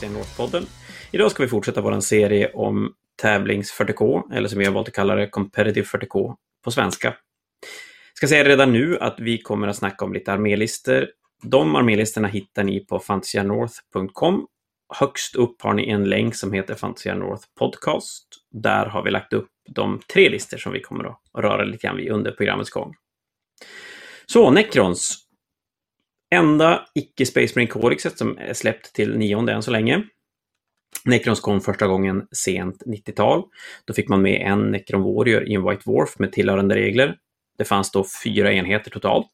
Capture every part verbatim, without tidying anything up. Stenårspodden. Idag ska vi fortsätta vår serie om tävlings fyrtio K, eller som vi har valt att kalla det, Competitive fyrtio K på svenska. Jag ska säga redan nu att vi kommer att snacka om lite armélister. De armélisterna hittar ni på fantasia north punkt com. Högst upp har ni en länk som heter Fantasia North Podcast. Där har vi lagt upp de tre listor som vi kommer att röra lite grann vid under programmets gång. Så, Necrons. Enda icke-Space Marine Codexet som är släppt till nionde än så länge. Necrons kom första gången sent nittiotal. Då fick man med en Necron Warrior i en White Dwarf med tillhörande regler. Det fanns då fyra enheter totalt.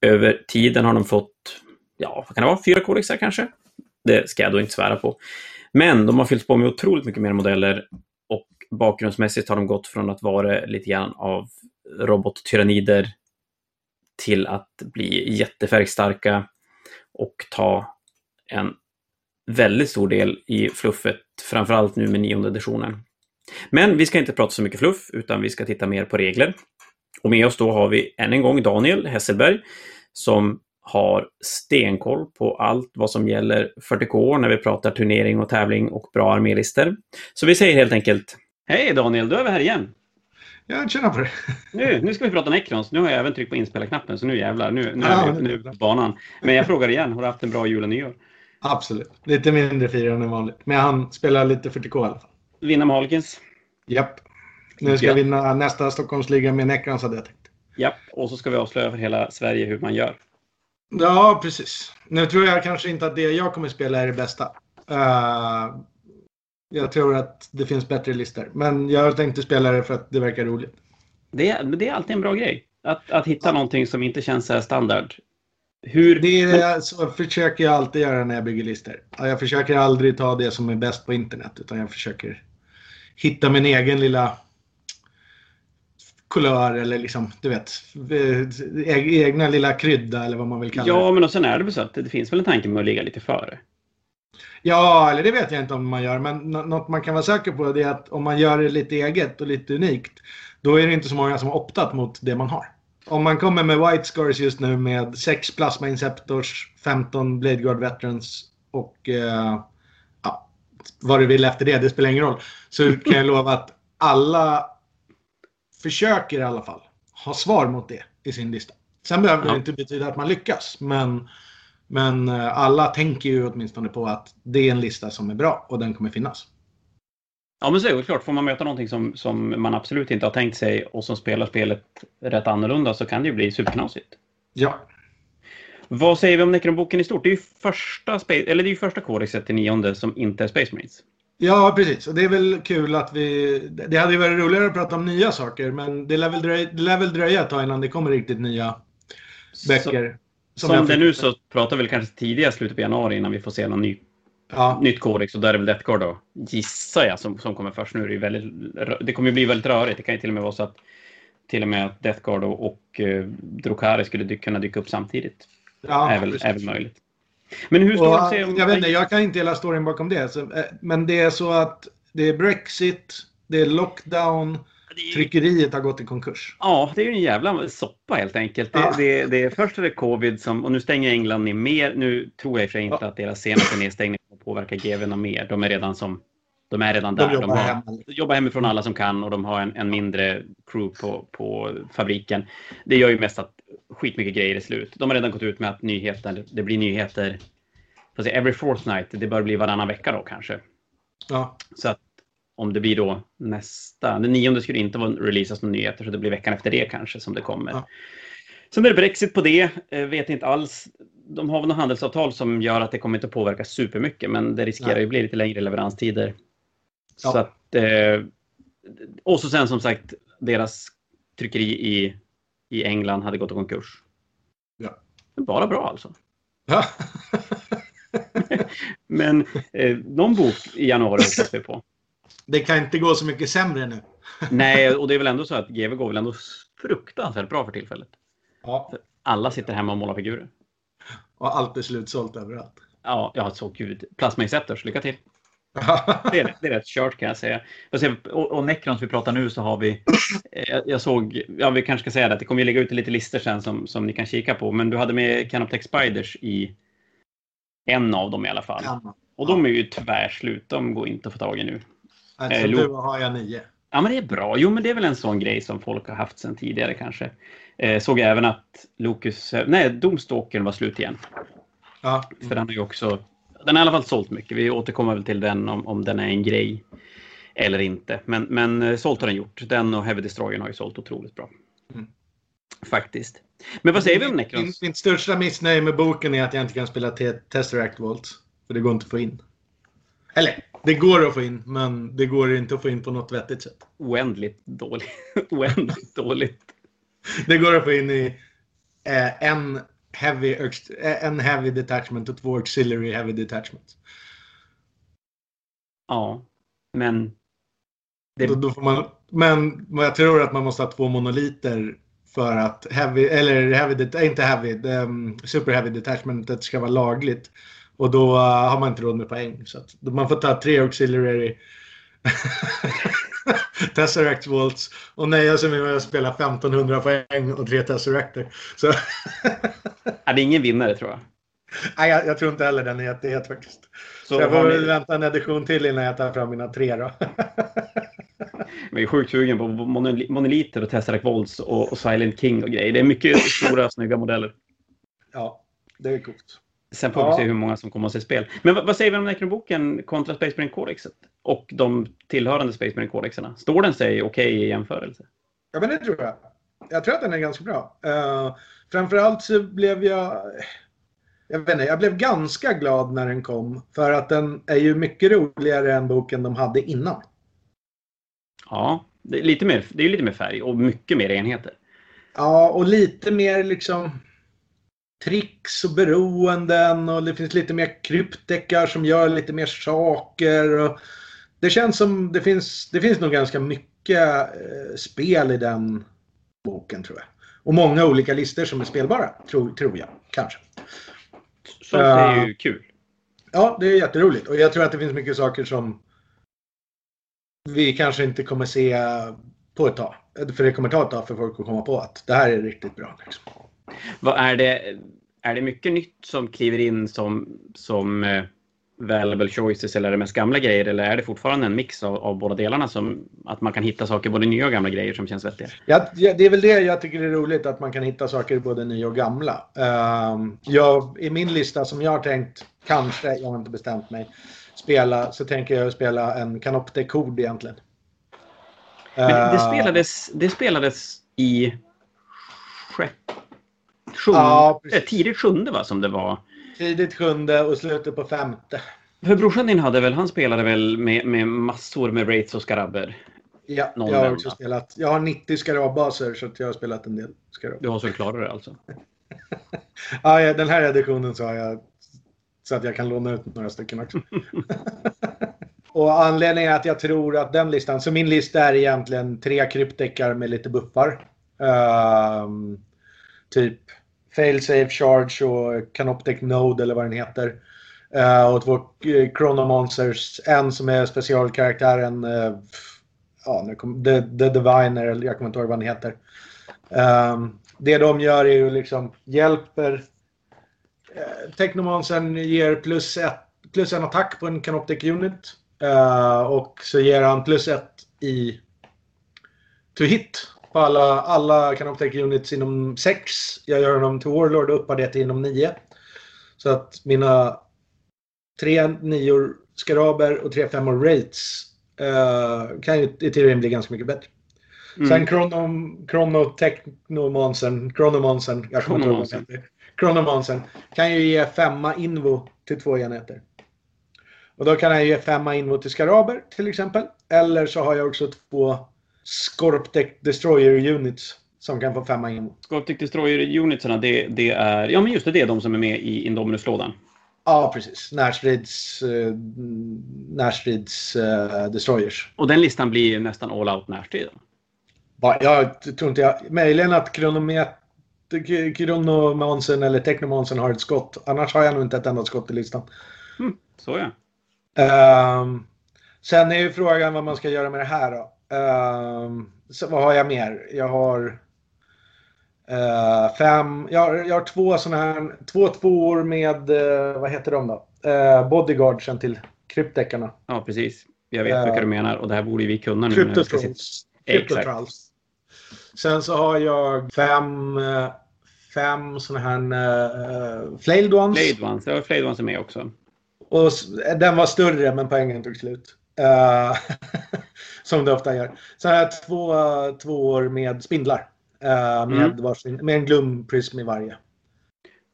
Över tiden har de fått, ja, vad kan det vara? Fyra kodexar kanske? Det ska jag då inte svära på. Men de har fyllts på med otroligt mycket mer modeller. Och bakgrundsmässigt har de gått från att vara lite grann av robottyrannider till att bli jättefärgstarka och ta en väldigt stor del i fluffet, framförallt nu med nionde editionen. Men vi ska inte prata så mycket fluff, utan vi ska titta mer på regler. Och med oss då har vi än en gång Daniel Hesselberg, som har stenkoll på allt vad som gäller fyrtio K när vi pratar turnering och tävling och bra armélister. Så vi säger helt enkelt, hej Daniel, då är vi här igen. Ja, tjena på det. Nu, nu ska vi prata Necrons. Nu har jag även tryckt på inspelarknappen, så nu jävlar. Nu, nu ja, är vi nu på banan. Men jag frågar igen, har du haft en bra jul och nyår? Absolut. Lite mindre firare än vanligt. Men han spelar lite fyrtio K i alla fall. Vinna med Harlequins? Japp. Nu ska ja. jag vinna nästa Stockholmsliga med Necrons, hade jag tänkt. Japp, och så ska vi avslöja för hela Sverige hur man gör. Ja, precis. Nu tror jag kanske inte att det jag kommer spela är det bästa. Uh... Jag tror att det finns bättre listor. Men jag tänkte spela det för att det verkar roligt. Det, det är alltid en bra grej. Att, att hitta ja. någonting som inte känns så här standard. Hur... Det är, så försöker jag alltid göra när jag bygger listor. Jag försöker aldrig ta det som är bäst på internet. Utan jag försöker hitta min egen lilla kulör. Eller liksom, du vet, egna lilla krydda eller vad man vill kalla ja, det. Ja, men och sen är det så att det finns väl en tanke med att ligga lite före. Ja, eller det vet jag inte om man gör, men något man kan vara säker på är att om man gör det lite eget och lite unikt, då är det inte så många som har optat mot det man har. Om man kommer med White Scars just nu med sex Plasma Inceptors, femton Blade Guard Veterans och eh, ja, vad du vill efter det, det spelar ingen roll. Så kan jag lova att alla försöker i alla fall ha svar mot det i sin lista. Sen behöver det inte betyda att man lyckas, men... Men alla tänker ju åtminstone på att det är en lista som är bra och den kommer finnas. Ja, men så är det klart. Får man möta någonting som, som man absolut inte har tänkt sig och som spelar spelet rätt annorlunda, så kan det ju bli superknasigt. Ja. Vad säger vi om Necron-boken i stort? Det är ju första, eller det är ju första kodexet till nionde som inte är Space Marines. Ja, precis. Och det är väl kul att vi... Det hade ju varit roligare att prata om nya saker, men det lär väl dröja, det lär väl dröja ett tag innan det kommer riktigt nya böcker. Så... Som, Som det nu så pratar vi kanske tidigare slutet på januari innan vi får se någon ny, ja. nytt kodex. Och där är väl Death Guard då, gissar jag, som, som kommer först nu. Det, är väldigt, det kommer ju bli väldigt rörigt. Det kan ju till och med vara så att till och med att Death Guard och, och eh, Drukhari skulle dy- kunna dyka upp samtidigt. Ja, är väl, är väl möjligt. Men hur står och, det om... Jag vet inte, jag kan inte hela storyn bakom det. Så, eh, men det är så att det är Brexit, det är lockdown... Tryckeriet har gått i konkurs. Ja, det är ju en jävla soppa helt enkelt. Det, ja. det, det är först är det covid som, och nu stänger England ner mer. Nu tror jag i och för sig inte ja. att deras senaste nedstängning kommer påverka G V:na mer. De är redan som de är redan där. De jobbar, de har, hem. jobbar hemifrån alla som kan, och de har en, en mindre crew på, på fabriken. Det gör ju mest att skitmycket grejer är slut. De har redan gått ut med att nyheter, det blir nyheter säga, every fortnight. Det bör bli varannan vecka då kanske. Ja. Så att om det blir då nästa... Den nionde skulle inte vara releasas några nyheter, så det blir veckan efter det kanske som det kommer. Ja. Sen är det Brexit på det. Vet inte alls. De har väl något handelsavtal som gör att det kommer inte att påverka supermycket, men det riskerar ja. ju bli lite längre leveranstider. Ja. Så att, eh, och så sen som sagt, deras tryckeri i, i England hade gått i konkurs. Ja. Men bara bra alltså. Ja. Men eh, någon bok i januari hoppas vi på. Det kan inte gå så mycket sämre nu. Nej, och det är väl ändå så att G V går väl ändå fruktansvärt bra för tillfället. Ja. För alla sitter hemma och målar figurer. Och allt är slutsålt överallt. Ja, jag har så gud. Plasma-inceptors, lycka till. det, är, det är rätt kört kan jag säga. Jag ser, och, och Necrons vi pratar nu så har vi... Eh, jag såg... Ja, vi kanske ska säga det. Det kommer ju ligga ut lite listor sen som, som ni kan kika på. Men du hade med Canoptech Spiders i en av dem i alla fall. Ja. Och de är ju tvärslut, de går inte att få tag i nu. Alltså, eh, nu har jag nio. Ja, men det är bra. Jo, men det är väl en sån grej som folk har haft sedan tidigare kanske. Eh, såg jag även att Locus, nej, Domstalkern var slut igen. Ja. Mm. För den har ju också, den har i alla fall sålt mycket. Vi återkommer väl till den om, om den är en grej eller inte. Men, men sålt har den gjort. Den och Heavy Destroyer har ju sålt otroligt bra. Mm. Faktiskt. Men vad säger min, vi om Necrons? Min, min största missnöje med boken är att jag inte kan spela Tesseract Vault. För det går inte att få in. Eller, det går att få in, men det går inte att få in på något vettigt sätt. Oändligt dåligt. Oändligt dåligt. Det går att få in i eh, en, heavy, en heavy detachment och två auxiliary heavy detachment. Ja, men... Det... Då, då får man, men jag tror att man måste ha två monoliter för att heavy, eller heavy, inte heavy, super heavy detachmentet ska vara lagligt. Och då uh, har man inte råd med poäng. Så att man får ta tre auxiliary Tesseract Vaults. Och nej, jag som vill spela femtonhundra poäng och tre Tesseracter. Så är det ingen vinnare, tror jag. Nej, jag, jag tror inte heller den är jättehet faktiskt. Så, så jag får väl ni... vänta en edition till innan jag tar fram mina tre då. Men jag är sjukt sugen på monoliter och Tesseract Vaults och, och Silent King och grejer. Det är mycket stora, snygga modeller. Ja, det är coolt. Sen får vi ja. se hur många som kommer att se spel. Men vad, vad säger vi om Necron-boken kontra Space Marine Codexet? Och de tillhörande Space Marine Codexerna. Står den sig okej okay i jämförelse? Ja, men det tror jag. Jag tror att den är ganska bra. Uh, framförallt så blev jag... Jag vet inte, jag blev ganska glad när den kom. För att den är ju mycket roligare än boken de hade innan. Ja, det är lite mer, det är lite mer färg och mycket mer enheter. Ja, och lite mer liksom... tricks och beroenden, och det finns lite mer kryptekar som gör lite mer saker, och det känns som det finns, det finns nog ganska mycket eh, spel i den boken, tror jag. Och många olika listor som är spelbara, tror, tror jag, kanske. Så det är ju kul. Ja, det är jätteroligt, och jag tror att det finns mycket saker som vi kanske inte kommer se på ett tag. För det kommer ta ett tag för folk att komma på att det här är riktigt bra liksom. Vad är det, är det mycket nytt som kliver in som, som eh, valuable choices, eller är det mest gamla grejer, eller är det fortfarande en mix av, av båda delarna, som att man kan hitta saker, både nya och gamla grejer som känns vettiga? Ja, det är väl det jag tycker är roligt, att man kan hitta saker både nya och gamla. Uh, jag, i min lista som jag har tänkt, kanske, jag har inte bestämt mig, spela, så tänker jag spela en Canopte-kod egentligen. Uh, Men det spelades, det spelades i sjätte. Sjunde, ja, tidigt sjunde va, som det var. Tidigt sjunde och slutet på femte. För brorsan din hade väl, han spelade väl med, med massor med rates och skarabber. Ja, någon jag har också spelat. Jag har nittio skarabbaser, så jag har spelat en del skarabber. Du har så klarat det alltså. Ja, den här editionen så har jag, så att jag kan låna ut några stycken också. Och anledningen är att jag tror att den listan, så min lista är egentligen tre kryptekar med lite buffar. Um, typ Failsafe Charge och Canoptic Node eller vad den heter. Uh, och två Chronomancers. En som är specialkaraktären uh, ja, nu kom, The, The Diviner, eller jag kommer inte ihåg vad den heter. Um, det de gör är ju liksom hjälper uh, Technomancern ger plus, ett, plus en attack på en Canoptic Unit. Uh, och så ger han plus ett i to hit. På alla, alla Canoptech units inom sex. Jag gör dem till Warlord och uppar det till inom nio. Så att mina tre nior skaraber och tre femmor rates eh, kan ju i teorin bli ganska mycket bättre. Mm. Sen Chrono, Chrono Technomancer, Chronomancer, jag kommer inte ihåg vad jag heter. Chronomancer kan ju ge femma invo till två enheter. Och då kan jag ge femma invo till skaraber till exempel. Eller så har jag också två Scorptech Destroyer Units som kan få femma in. Scorptech Destroyer Unitsarna, det, det är... Ja, men just det, det är de som är med i Indominus-lådan. Ja, precis. Närstrids... Eh, närstrids eh, Destroyers. Och den listan blir ju nästan all out närstrid. Ja, jag tror inte jag... Möjligen att Kronomansen eller Technomansen har ett skott. Annars har jag nog inte ett enda skott i listan. Mm, så ja. Uh, sen är ju frågan vad man ska göra med det här då. Uh, så vad har jag mer? Jag har uh, fem jag har, jag har två såna här två tvåor med uh, vad heter de då? eh, bodyguardsen till kryptäckarna. Ja, precis. Jag vet eh, vad du menar, och det här borde vi kunna nu. Kryptotrolls. Kryptotrolls. Sen så har jag fem fem såna här uh, Flailed Ones. Flailed Ones, ja, Flailed Ones är med också. Och den var större, men poängen tog slut. Uh, som det ofta gör. Så här två, två år med spindlar. Uh, med, mm. varsin, med en glumprism i varje.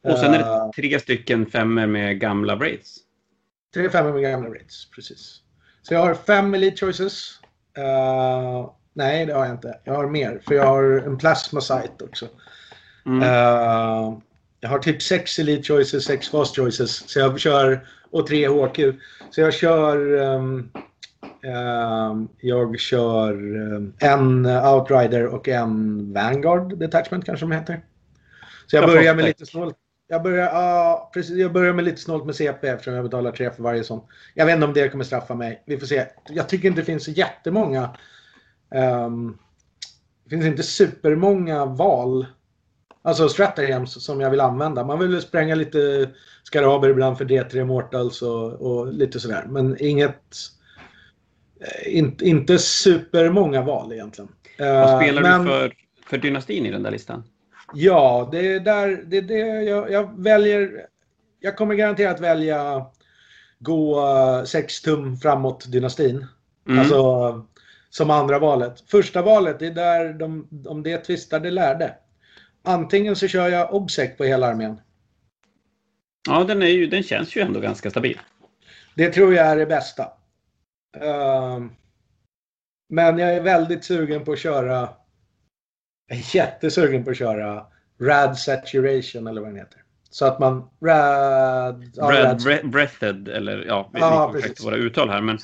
Och sen är det tre stycken femmer med gamla braids. Tre femmer med gamla braids, precis. Så jag har fem elite choices. Uh, nej, det har jag inte. Jag har mer, för jag har en plasma site också. Mm. Uh, jag har typ sex elite choices, sex fast choices. Så jag kör, och tre H Q. Så jag kör... Um, Uh, jag kör uh, en Outrider och en Vanguard Detachment, kanske de heter. Så jag börjar med lite snålt. Jag börjar, uh, precis, jag börjar med lite snålt med C P, eftersom jag betalar tre för varje sån. Jag vet inte om det kommer straffa mig. Vi får se. Jag tycker inte det finns jättemånga. Um, det finns inte supermånga val. Alltså stratagems som jag vill använda. Man vill spränga lite skaraber ibland för D tre Immortals och, och lite sådär. Men inget... In, inte super många val egentligen. Vad spelar uh, men, du för, för dynastin i den där listan? Ja, det är där det, det, jag, jag väljer. Jag kommer garanterat välja gå uh, sex tum framåt dynastin. Mm. Alltså som andra valet. Första valet, det är där de, om det tvistade lärde. Antingen så kör jag Obsec på hela armén. Ja, den, är ju, den känns ju ändå ganska stabil. Det tror jag är det bästa. Uh, men jag är väldigt sugen på att köra jag är jättesugen på att köra Red Saturation eller vad den heter. Så att man Red, ja, Red, Red Breathed eller ja, vi ah, försöker våra uttal här men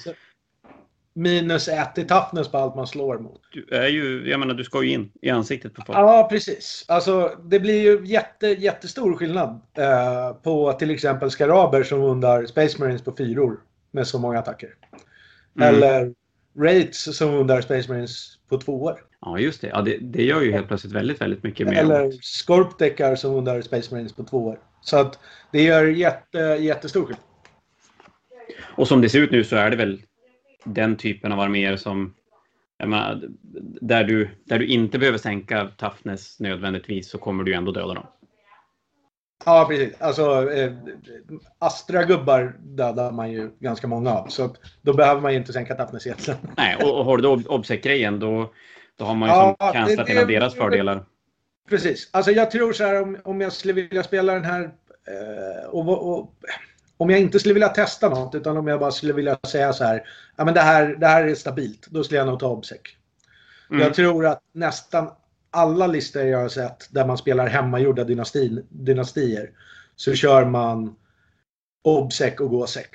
minus ett i toughness på allt man slår mot. Du är ju jag menar du ska ju in i ansiktet på folk. Ja, ah, precis. Alltså det blir ju jätte jättestor skillnad uh, på till exempel skaraber som undar Space Marines på fyror med så många attacker. Mm. Eller rates som undrar Space Marines på två år. Ja, just det. Ja, det, det gör ju helt plötsligt väldigt, väldigt mycket mer. Eller skorpdeckar som undrar Space Marines på två år. Så att det gör jätte, jättestort. Och som det ser ut nu så är det väl den typen av arméer som jag menar, där, du, där du inte behöver sänka toughness nödvändigtvis så kommer du ändå döda dem. Ja, precis. Alltså, eh, Astragubbar dödar man ju ganska många av. Så då behöver man ju inte sänka tappnäsheten. Nej, och, och har du då obsäkrejen, då, då har man ju ja, som kanslat en av deras fördelar. Precis. Alltså jag tror så här, om, om jag skulle vilja spela den här... Eh, och, och, och, om jag inte skulle vilja testa något, utan om jag bara skulle vilja säga så här... Ja, men det här, det här är stabilt. Då skulle jag nog ta obsäk. Mm. Jag tror att nästan... Alla listor jag har sett där man spelar hemmagjorda dynastin, dynastier så kör man obsec och gå sex.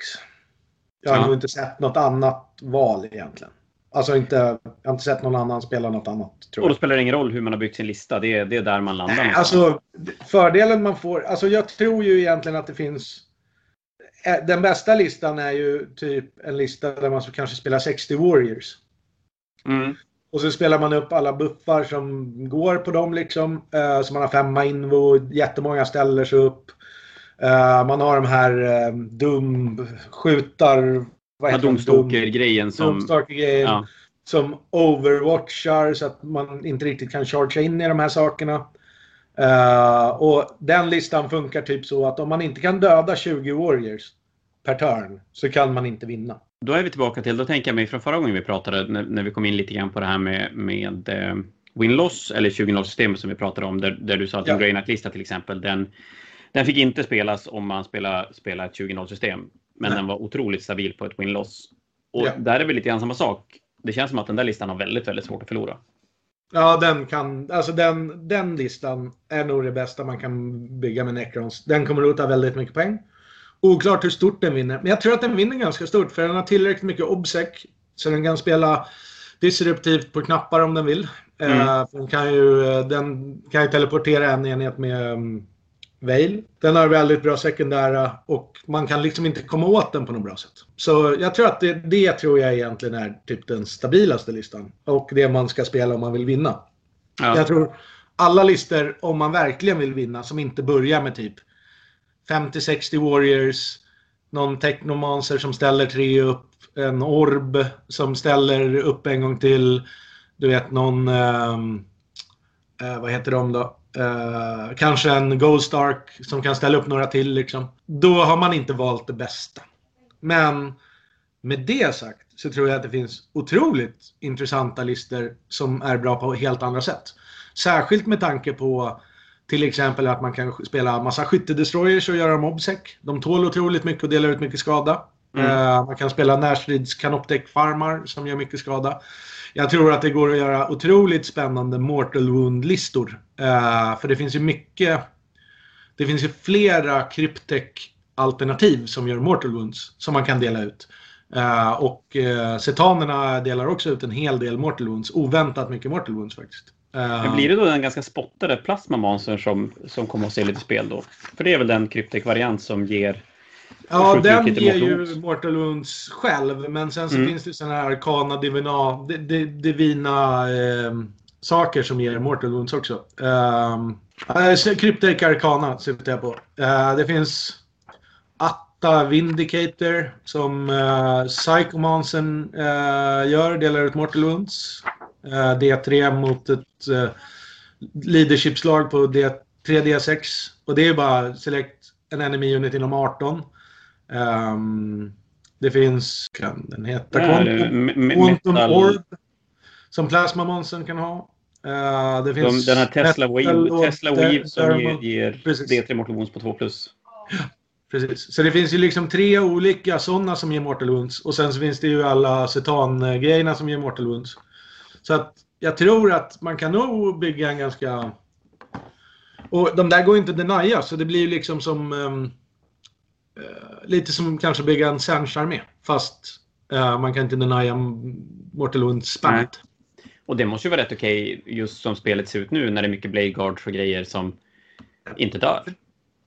Jag har ja. nog inte sett något annat val egentligen. Alltså inte, jag har inte sett någon annan spela något annat. Tror jag. Och då spelar det ingen roll hur man har byggt sin lista. Det är, det är där man landar. Nej, alltså, fördelen man får, alltså jag tror ju egentligen att det finns den bästa listan är ju typ en lista där man kanske spelar sextio warriors. Mm. Och så spelar man upp alla buffar som går på dem liksom. Uh, så man har femma invo, jättemånga ställer sig upp. Uh, man har de här uh, dum, skjutar... Ja, Domstoker-grejen som... Domstoker-grejen ja. Som overwatchar så att man inte riktigt kan chargea in i de här sakerna. Uh, och den listan funkar typ så att om man inte kan döda tjugo warriors per turn så kan man inte vinna. Då är vi tillbaka till, då tänker jag mig från förra gången vi pratade när, när vi kom in lite grann på det här med, med eh, win-loss eller tjugo noll-systemet som vi pratade om där, där du sa att ja. En Greynat-lista till exempel den, den fick inte spelas om man spelar, spelar ett tjugo noll-system men Nej. Den var otroligt stabil på ett win-loss och ja. Där är väl lite grann samma sak. Det känns som att den där listan har väldigt, väldigt svårt att förlora. Ja, den kan, alltså den, den listan är nog det bästa man kan bygga med Necrons. Den kommer att ta väldigt mycket poäng. Oklart hur stort den vinner. Men jag tror att den vinner ganska stort. För den har tillräckligt mycket obsec. Så den kan spela disruptivt på knappar om den vill. Mm. Uh, den, kan ju, den kan ju teleportera en enhet med um, Veil. Den har väldigt bra sekundära. Och man kan liksom inte komma åt den på något bra sätt. Så jag tror att det, det tror jag egentligen är typ den stabilaste listan. Och det man ska spela om man vill vinna. Ja. Jag tror alla listor om man verkligen vill vinna. Som inte börjar med typ... femtio sextio warriors, någon Technomancer som ställer tre upp, en Orb som ställer upp en gång till, du vet någon, eh, vad heter de då? Eh, kanske en Ghost Ark som kan ställa upp några till liksom. Då har man inte valt det bästa. Men med det sagt så tror jag att det finns otroligt intressanta listor som är bra på helt andra sätt. Särskilt med tanke på till exempel att man kan spela massa skyttedestroyers och göra dem obsec. De tål otroligt mycket och delar ut mycket skada. Mm. Uh, man kan spela närstrids Canoptech-farmar som gör mycket skada. Jag tror att det går att göra otroligt spännande Mortal Wound-listor. Uh, för det finns ju mycket... Det finns ju flera Cryptek-alternativ som gör Mortal Wounds som man kan dela ut. Uh, och uh, Citanerna delar också ut en hel del Mortal Wounds. Oväntat mycket Mortal Wounds faktiskt. Men blir det då den ganska spottade Plasmancer som, som kommer att se lite spel då? För det är väl den Cryptek-variant som ger... Ja, den ger ju Mortal Wounds själv. Men sen så mm. finns det sådana här Arcana Divina, divina eh, saker som ger Mortal Wounds också. Eh, Cryptek Arcana syftar jag på. Eh, det finns Atta Vindicator som eh, Psychomancen eh, gör, delar ut Mortal Wounds. Uh, D tre mot ett uh, leadershipslag på D tre D sex. Och det är bara select en enemy unit inom arton. Um, det finns, kan den heta Quantum, Quantum Orb som Plasmamonsen kan ha. Uh, det finns De, den här Tesla Wave, Tesla Wave som ger, ger D tre Mortal Wounds på två plus. Precis. Så det finns ju liksom tre olika sådana som ger Mortal Wounds. Och sen så finns det ju alla Citan-grejerna som ger Mortal Wounds. Så att jag tror att man kan nog bygga en ganska... Och de där går inte att denia, så det blir ju liksom som... Um, uh, lite som kanske bygga en Sanch-armé. Fast uh, man kan inte denia Mortal Wounds-spannet. Och det måste ju vara rätt okej okay, just som spelet ser ut nu när det är mycket Blade Guard och grejer som inte dör. Jag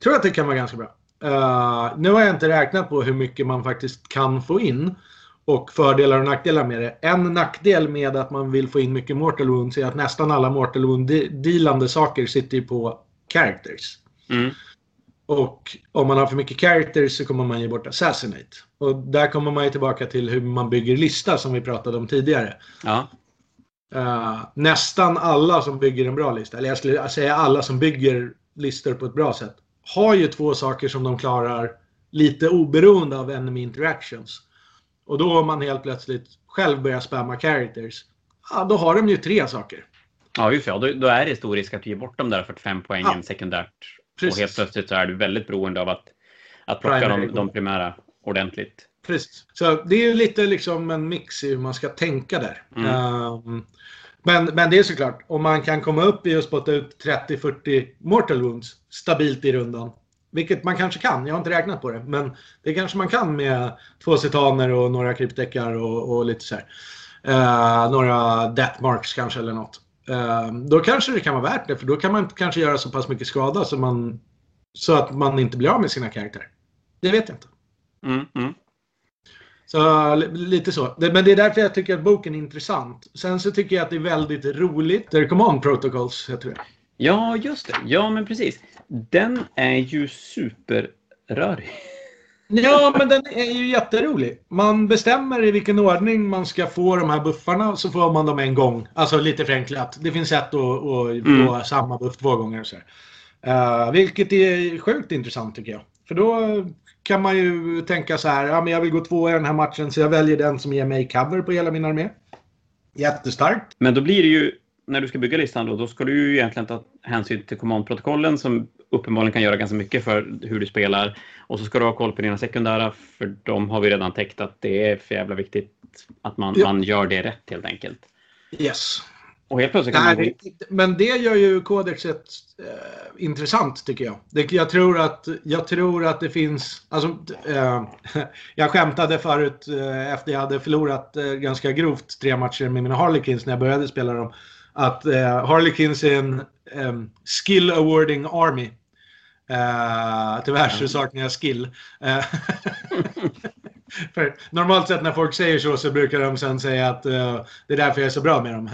tror att det kan vara ganska bra. Uh, nu har jag inte räknat på hur mycket man faktiskt kan få in. Och fördelar och nackdelar med det. En nackdel med att man vill få in mycket Mortal Wounds är att nästan alla Mortal Wound-dealande saker sitter ju på characters. Mm. Och om man har för mycket characters så kommer man ju bort assassinate. Och där kommer man ju tillbaka till hur man bygger lista som vi pratade om tidigare. Ja. Uh, nästan alla som bygger en bra lista, eller jag skulle säga alla som bygger listor på ett bra sätt, har ju två saker som de klarar lite oberoende av enemy interactions. Och då har man helt plötsligt själv börjat spamma characters. Ja, då har de ju tre saker. Ja, just det. Då, då är det stor risk att du ger bort de där fyrtiofem poängen ja. Sekundärt. Precis. Och helt plötsligt så är du väldigt beroende av att, att plocka de, de primära ordentligt. Precis. Så det är ju lite liksom en mix i hur man ska tänka där. Mm. Um, men, men det är såklart. Om man kan komma upp i och spotta ut trettio till fyrtio Mortal Wounds stabilt i rundan. Vilket man kanske kan, jag har inte räknat på det. Men det kanske man kan med två citaner och några kryptekar och, och lite så här. Eh, några deathmarks kanske eller något. Eh, då kanske det kan vara värt det. För då kan man kanske göra så pass mycket skada så, man, så att man inte blir av med sina karaktärer. Det vet jag inte. Mm, mm. Så lite så. Det, men det är därför jag tycker att boken är intressant. Sen så tycker jag att det är väldigt roligt. Det är Command Protocols, jag tror jag. Ja, just det. Ja, men precis. Den är ju superrörig. Ja, men den är ju jätterolig. Man bestämmer i vilken ordning man ska få de här buffarna, så får man dem en gång. Alltså lite förenklat. Det finns sätt att, att mm. få samma buff två gånger. Så här. Uh, vilket är sjukt intressant tycker jag. För då kan man ju tänka så här, ja men jag vill gå två i den här matchen så jag väljer den som ger mig cover på hela min armé. Jättestarkt. Men då blir det ju... När du ska bygga listan då, då ska du ju egentligen ta hänsyn till command-protokollen som uppenbarligen kan göra ganska mycket för hur du spelar. Och så ska du ha koll på dina sekundära, för de har vi redan täckt att det är för jävla viktigt att man, ja. man gör det rätt helt enkelt. Yes. Och helt plötsligt kan Nej, man... det, men det gör ju kodexet eh, intressant tycker jag. Det, jag, tror att, jag tror att det finns... Alltså, eh, jag skämtade förut eh, efter jag hade förlorat eh, ganska grovt tre matcher med mina Harlequins när jag började spela dem. Att eh, Harlequins är en um, skill awarding army. Uh, tyvärr så saknar jag skill. Uh, För normalt sett när folk säger så, så brukar de sen säga att uh, det är därför jag är så bra med dem.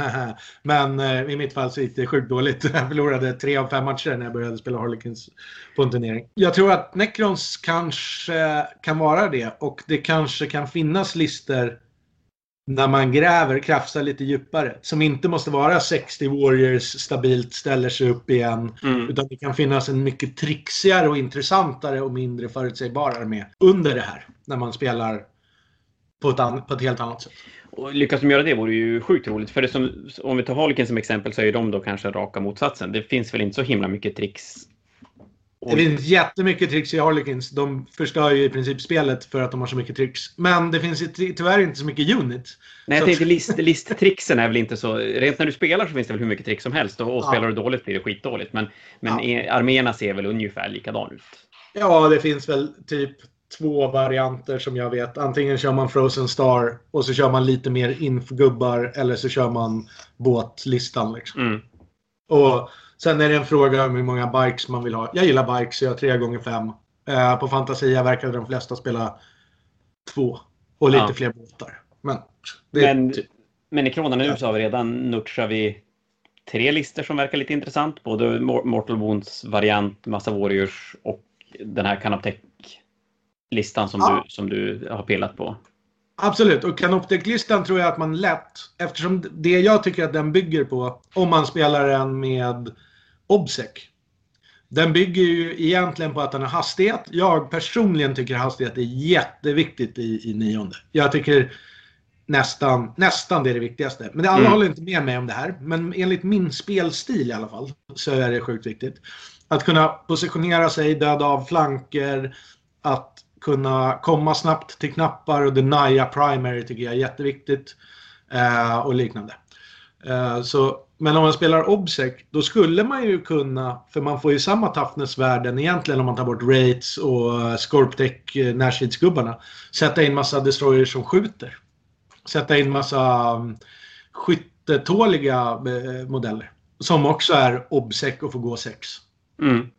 Men uh, i mitt fall så gick det sjukt dåligt. Jag förlorade tre av fem matcher när jag började spela Harlequins på en turnering. Jag tror att Necrons kanske kan vara det. Och det kanske kan finnas lister när man gräver, krafsar lite djupare. Som inte måste vara sextio warriors stabilt ställer sig upp igen. Mm. Utan det kan finnas en mycket trixigare och intressantare och mindre förutsägbar med under det här. När man spelar på ett, an- på ett helt annat sätt. Och lyckas de göra det vore ju sjukt roligt. För det som, om vi tar Harlequin som exempel så är de då kanske raka motsatsen. Det finns väl inte så himla mycket tricks. Det finns jättemycket tricks i Harlequins. De förstör ju i princip spelet för att de har så mycket tricks. Men det finns ju tyvärr inte så mycket unit. Nej, jag tänkte list, listtricksen är väl inte så... Rent när du spelar så finns det väl hur mycket tricks som helst. Och, och ja. Spelar du dåligt blir det skitdåligt. Men, men ja. Arméerna ser väl ungefär likadan ut? Ja, det finns väl typ två varianter som jag vet. Antingen kör man Frozen Star och så kör man lite mer infgubbar. Eller så kör man båtlistan liksom. Mm. Och... Sen är det en fråga om hur många bikes man vill ha. Jag gillar bikes, jag har tre gånger fem. Eh, på Fantasia verkar de flesta spela två och lite ja. fler båtar. Men, det men, typ... men i kronan nu så har vi redan nutchar vi tre listor som verkar lite intressant. Både Mortal Wounds variant, massa warriors och den här Canoptech-listan som, ja. du, som du har pelat på. Absolut, och Canoptech-listan tror jag att man lätt, eftersom det jag tycker att den bygger på, om man spelar den med Obsec, den bygger ju egentligen på att den har hastighet. Jag personligen tycker hastighet är jätteviktigt i, i nionde. Jag tycker nästan, nästan det är det viktigaste. Men alla mm. håller inte med mig om det här, men enligt min spelstil i alla fall så är det sjukt viktigt. Att kunna positionera sig, döda av flanker, att kunna komma snabbt till knappar och denia primary tycker jag är jätteviktigt eh, och liknande. Eh, så, men om man spelar Obsec då skulle man ju kunna, för man får ju samma toughness-värden egentligen om man tar bort rates och Scorptech eh, närsidsgubbarna, sätta in massa destroyers som skjuter. Sätta in massa um, skyttetåliga eh, modeller som också är Obsec och får gå sex. Mm.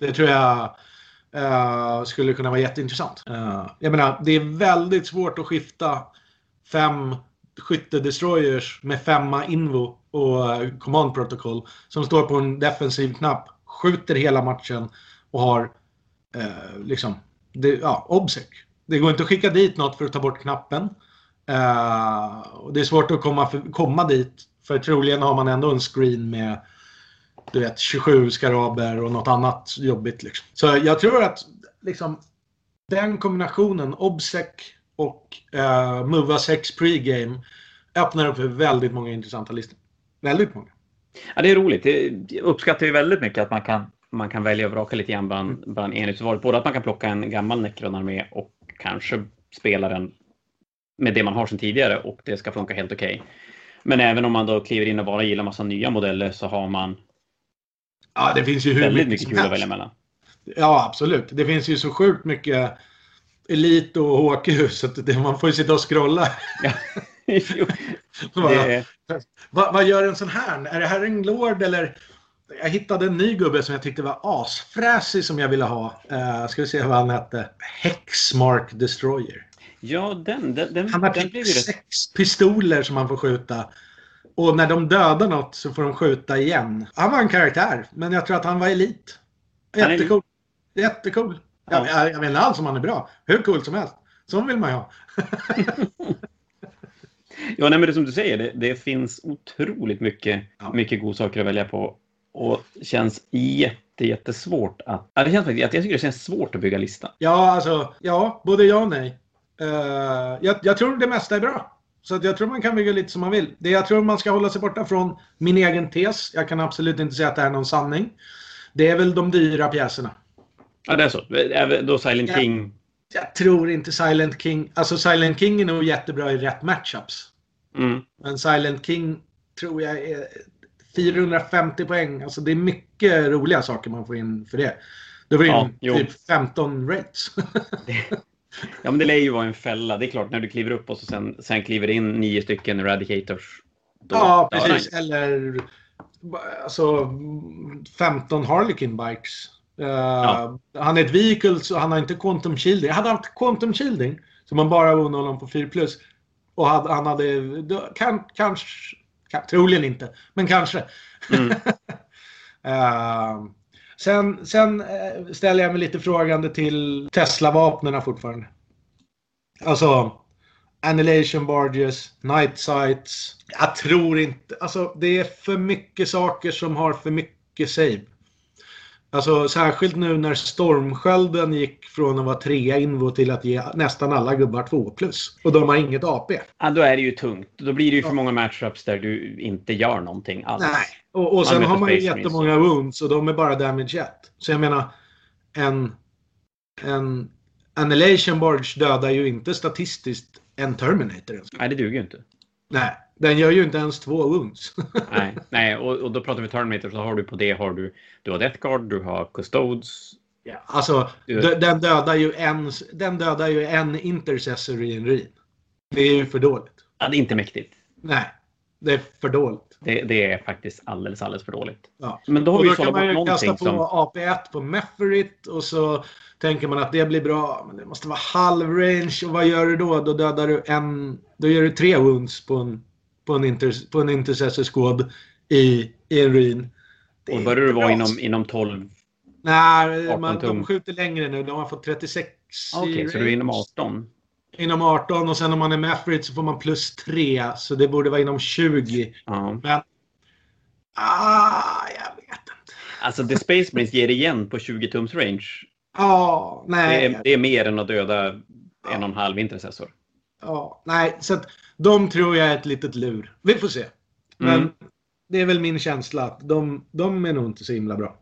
Det tror jag Uh, skulle kunna vara jätteintressant. Uh, jag menar, det är väldigt svårt att skifta fem skyttedestroyers med femma invo och uh, command protocol som står på en defensiv knapp, skjuter hela matchen och har uh, liksom, det, ja, Obsec. Det går inte att skicka dit något för att ta bort knappen. Uh, och det är svårt att komma, för, komma dit, för troligen har man ändå en screen med du vet, tjugosju skaraber och något annat jobbigt liksom. Så jag tror att liksom, den kombinationen Obsec och eh, Mova sex pregame öppnar upp för väldigt många intressanta listor. Väldigt många. Ja, det är roligt. Det uppskattar ju väldigt mycket att man kan, man kan välja och vraka lite grann bland, bland enhetsvalet. Både att man kan plocka en gammal Necron-armé och kanske spela den med det man har sedan tidigare och det ska funka helt okej. Okay. Men även om man då kliver in och bara gillar massa nya modeller så har man ja, det finns ju hur väldigt mycket kul att välja mellan. Ja, absolut. Det finns ju så sjukt mycket elit och H Q så att man får ju sitta och scrolla. Ja. det... Vad va gör en sån här? Är det här en lord eller... Jag hittade en ny gubbe som jag tyckte var asfräsig som jag ville ha. Uh, ska vi se vad han hette. Hexmark Destroyer. Ja, den. den, den han har den blev sex det. pistoler som man får skjuta. Och när de dödar något så får de skjuta igen. Han var en karaktär, men jag tror att han var elit. Jättecool. Jättecool. Ja. Jag, jag vet inte alls om han är bra. Hur cool som helst. Så vill man ju ha. Ja, nej, men det som du säger, det, det finns otroligt mycket, ja. mycket goda saker att välja på. Och känns jätte, jättesvårt att... Ja, det känns faktiskt, jag tycker det känns svårt att bygga listan. Ja, alltså, ja, både ja och nej. Uh, jag, jag tror det mesta är bra. Så att jag tror man kan bygga lite som man vill. Det jag tror man ska hålla sig borta från min egen tes. Jag kan absolut inte säga att det är någon sanning. Det är väl de dyra pjäserna. Ja, det är så. Då Silent jag, King. Jag tror inte Silent King. Alltså Silent King är nog jättebra i rätt matchups. Mm. Men Silent King tror jag är fyrahundrafemtio poäng. Alltså det är mycket roliga saker man får in för det. Då får ja, in typ femton rates. Ja, men det lär ju vara en fälla. Det är klart, när du kliver upp och så sen, sen kliver in nio stycken Eradicators. Då, ja, precis. Då eller alltså, femton Harlequin Bikes. Uh, ja. Han är ett vehicle så han har inte Quantum Shielding. Hade han haft Quantum Shielding Så man bara var honom på fyra plus. Och hade, han hade... Kan, kanske... Kan, troligen inte. Men kanske. Mm. uh, sen, sen ställer jag mig lite frågande till Tesla-vapnerna fortfarande. Alltså... Annihilation Barges, Night Sights. Jag tror inte... Alltså det är för mycket saker som har för mycket save. Alltså särskilt nu när stormskölden gick från att vara trea invo till att ge nästan alla gubbar två plus. Och de har inget A P. Ja, då är det ju tungt. Då blir det ju för många matchups där du inte gör någonting alls. Nej, och, och sen har man ju jättemånga wounds och de är bara damage ett. Så jag menar, en, en Annihilation Barge dödar ju inte statistiskt en Terminator ens. Nej, det duger ju inte. Nej, den gör ju inte ens två wounds. nej, nej och, och då pratar vi Terminator, så har du på det har du du har Death Guard, du har Custodes. Ja, alltså du... d- den dödar ju en den dödar ju en Intercessor i en ruin. Det är ju för dåligt. Ja, det är inte mäktigt. Nej, det är för dåligt. Det, det är faktiskt alldeles alldeles för dåligt. Ja. Men då har och vi ju sålt bort någonting kasta på som A P ett på Mephrit och så tänker man att det blir bra, men det måste vara halv range. Och vad gör du då? Då dödar du en... Då gör du tre wounds på en, på en, inter, på en intercessorskåd i, i en ruin. Och börjar du vara inom, inom tolv? Nej, man, de skjuter längre nu. De har fått trettiosex. Okej, okay, så du är inom arton? Inom arton, och sen om man är Mephrit så får man plus tre. Så det borde vara inom tjugo. Uh-huh. Men... Ah, jag vet inte. Alltså, The Space Marines ger igen på tjugo tums range. Ja, nej. Det är, det är mer än att döda en ja. och en halv intercessor. Ja, nej. Så att de tror jag är ett litet lur. Vi får se. Men mm. det är väl min känsla att de, de är nog inte så himla bra.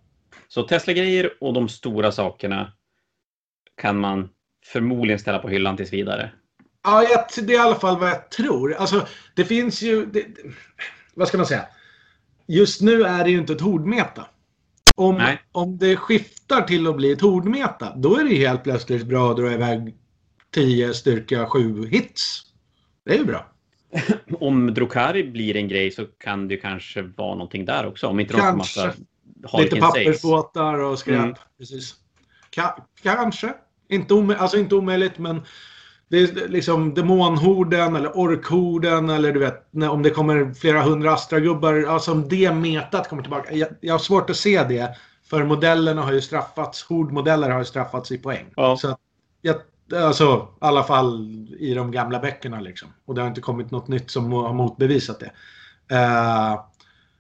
Så Tesla-grejer och de stora sakerna kan man förmodligen ställa på hyllan tills vidare. Ja, jag, det är i alla fall vad jag tror. Alltså, det finns ju... Det, vad ska man säga? Just nu är det ju inte ett hordmeta. Om, om det skiftar till att bli ett hordmeta, då är det ju helt plötsligt bra att dra iväg tio styrka sju hits. Det är ju bra. Om Drukhari blir en grej så kan det kanske vara någonting där också. Om inte någon massa lite pappersbåtar och skräp. Mm. Precis. Ka- kanske. Inte, ome- alltså inte omöjligt, men det är liksom demonhorden eller orkhorden eller du vet, när, om det kommer flera hundra astragubbar, alltså om det metat kommer tillbaka. Jag, jag har svårt att se det, för modellerna har ju straffats, hordmodeller har ju straffats i poäng. Ja. Så att, jag, alltså, i alla fall i de gamla böckerna liksom. Och det har inte kommit något nytt som har motbevisat det. Uh,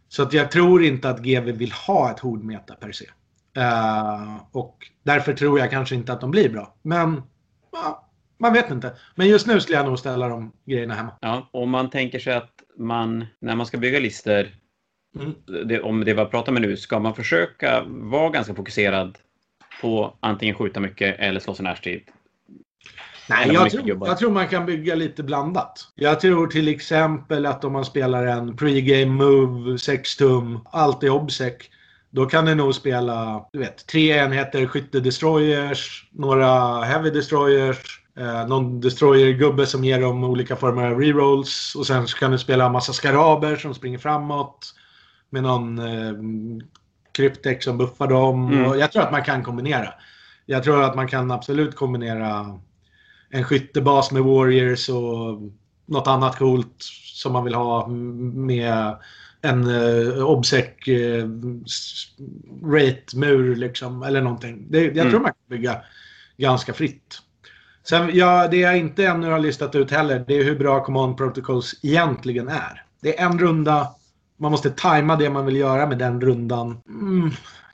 så att jag tror inte att G V vill ha ett hordmeta per se. Uh, och därför tror jag kanske inte att de blir bra. Men, ja. Man vet inte. Men just nu skulle jag nog ställa de grejerna hemma. Ja, och man tänker sig att man, när man ska bygga listor, mm. det, om det var pratar med nu, ska man försöka vara ganska fokuserad på antingen skjuta mycket eller slå sig närstrid? Nej, jag tror, jag tror man kan bygga lite blandat. Jag tror till exempel att om man spelar en pregame move, sex tum, allt i Obsec, då kan du nog spela, du vet, tre enheter skytte-destroyers, några heavy-destroyers, Eh, någon destroyer-gubbe som ger dem olika former av rerolls. Och sen så kan du spela en massa skaraber som springer framåt med någon eh, Cryptek som buffar dem. Mm. Och jag tror att man kan kombinera. Jag tror att man kan absolut kombinera en skyttebas med warriors och något annat coolt som man vill ha med en eh, obsec eh, rate-mur liksom, eller någonting. Det, jag mm. tror man kan bygga ganska fritt. Sen, ja, det jag inte ännu har listat ut heller, det är hur bra Command Protocols egentligen är. Det är en runda, man måste tajma det man vill göra med den rundan. Mm,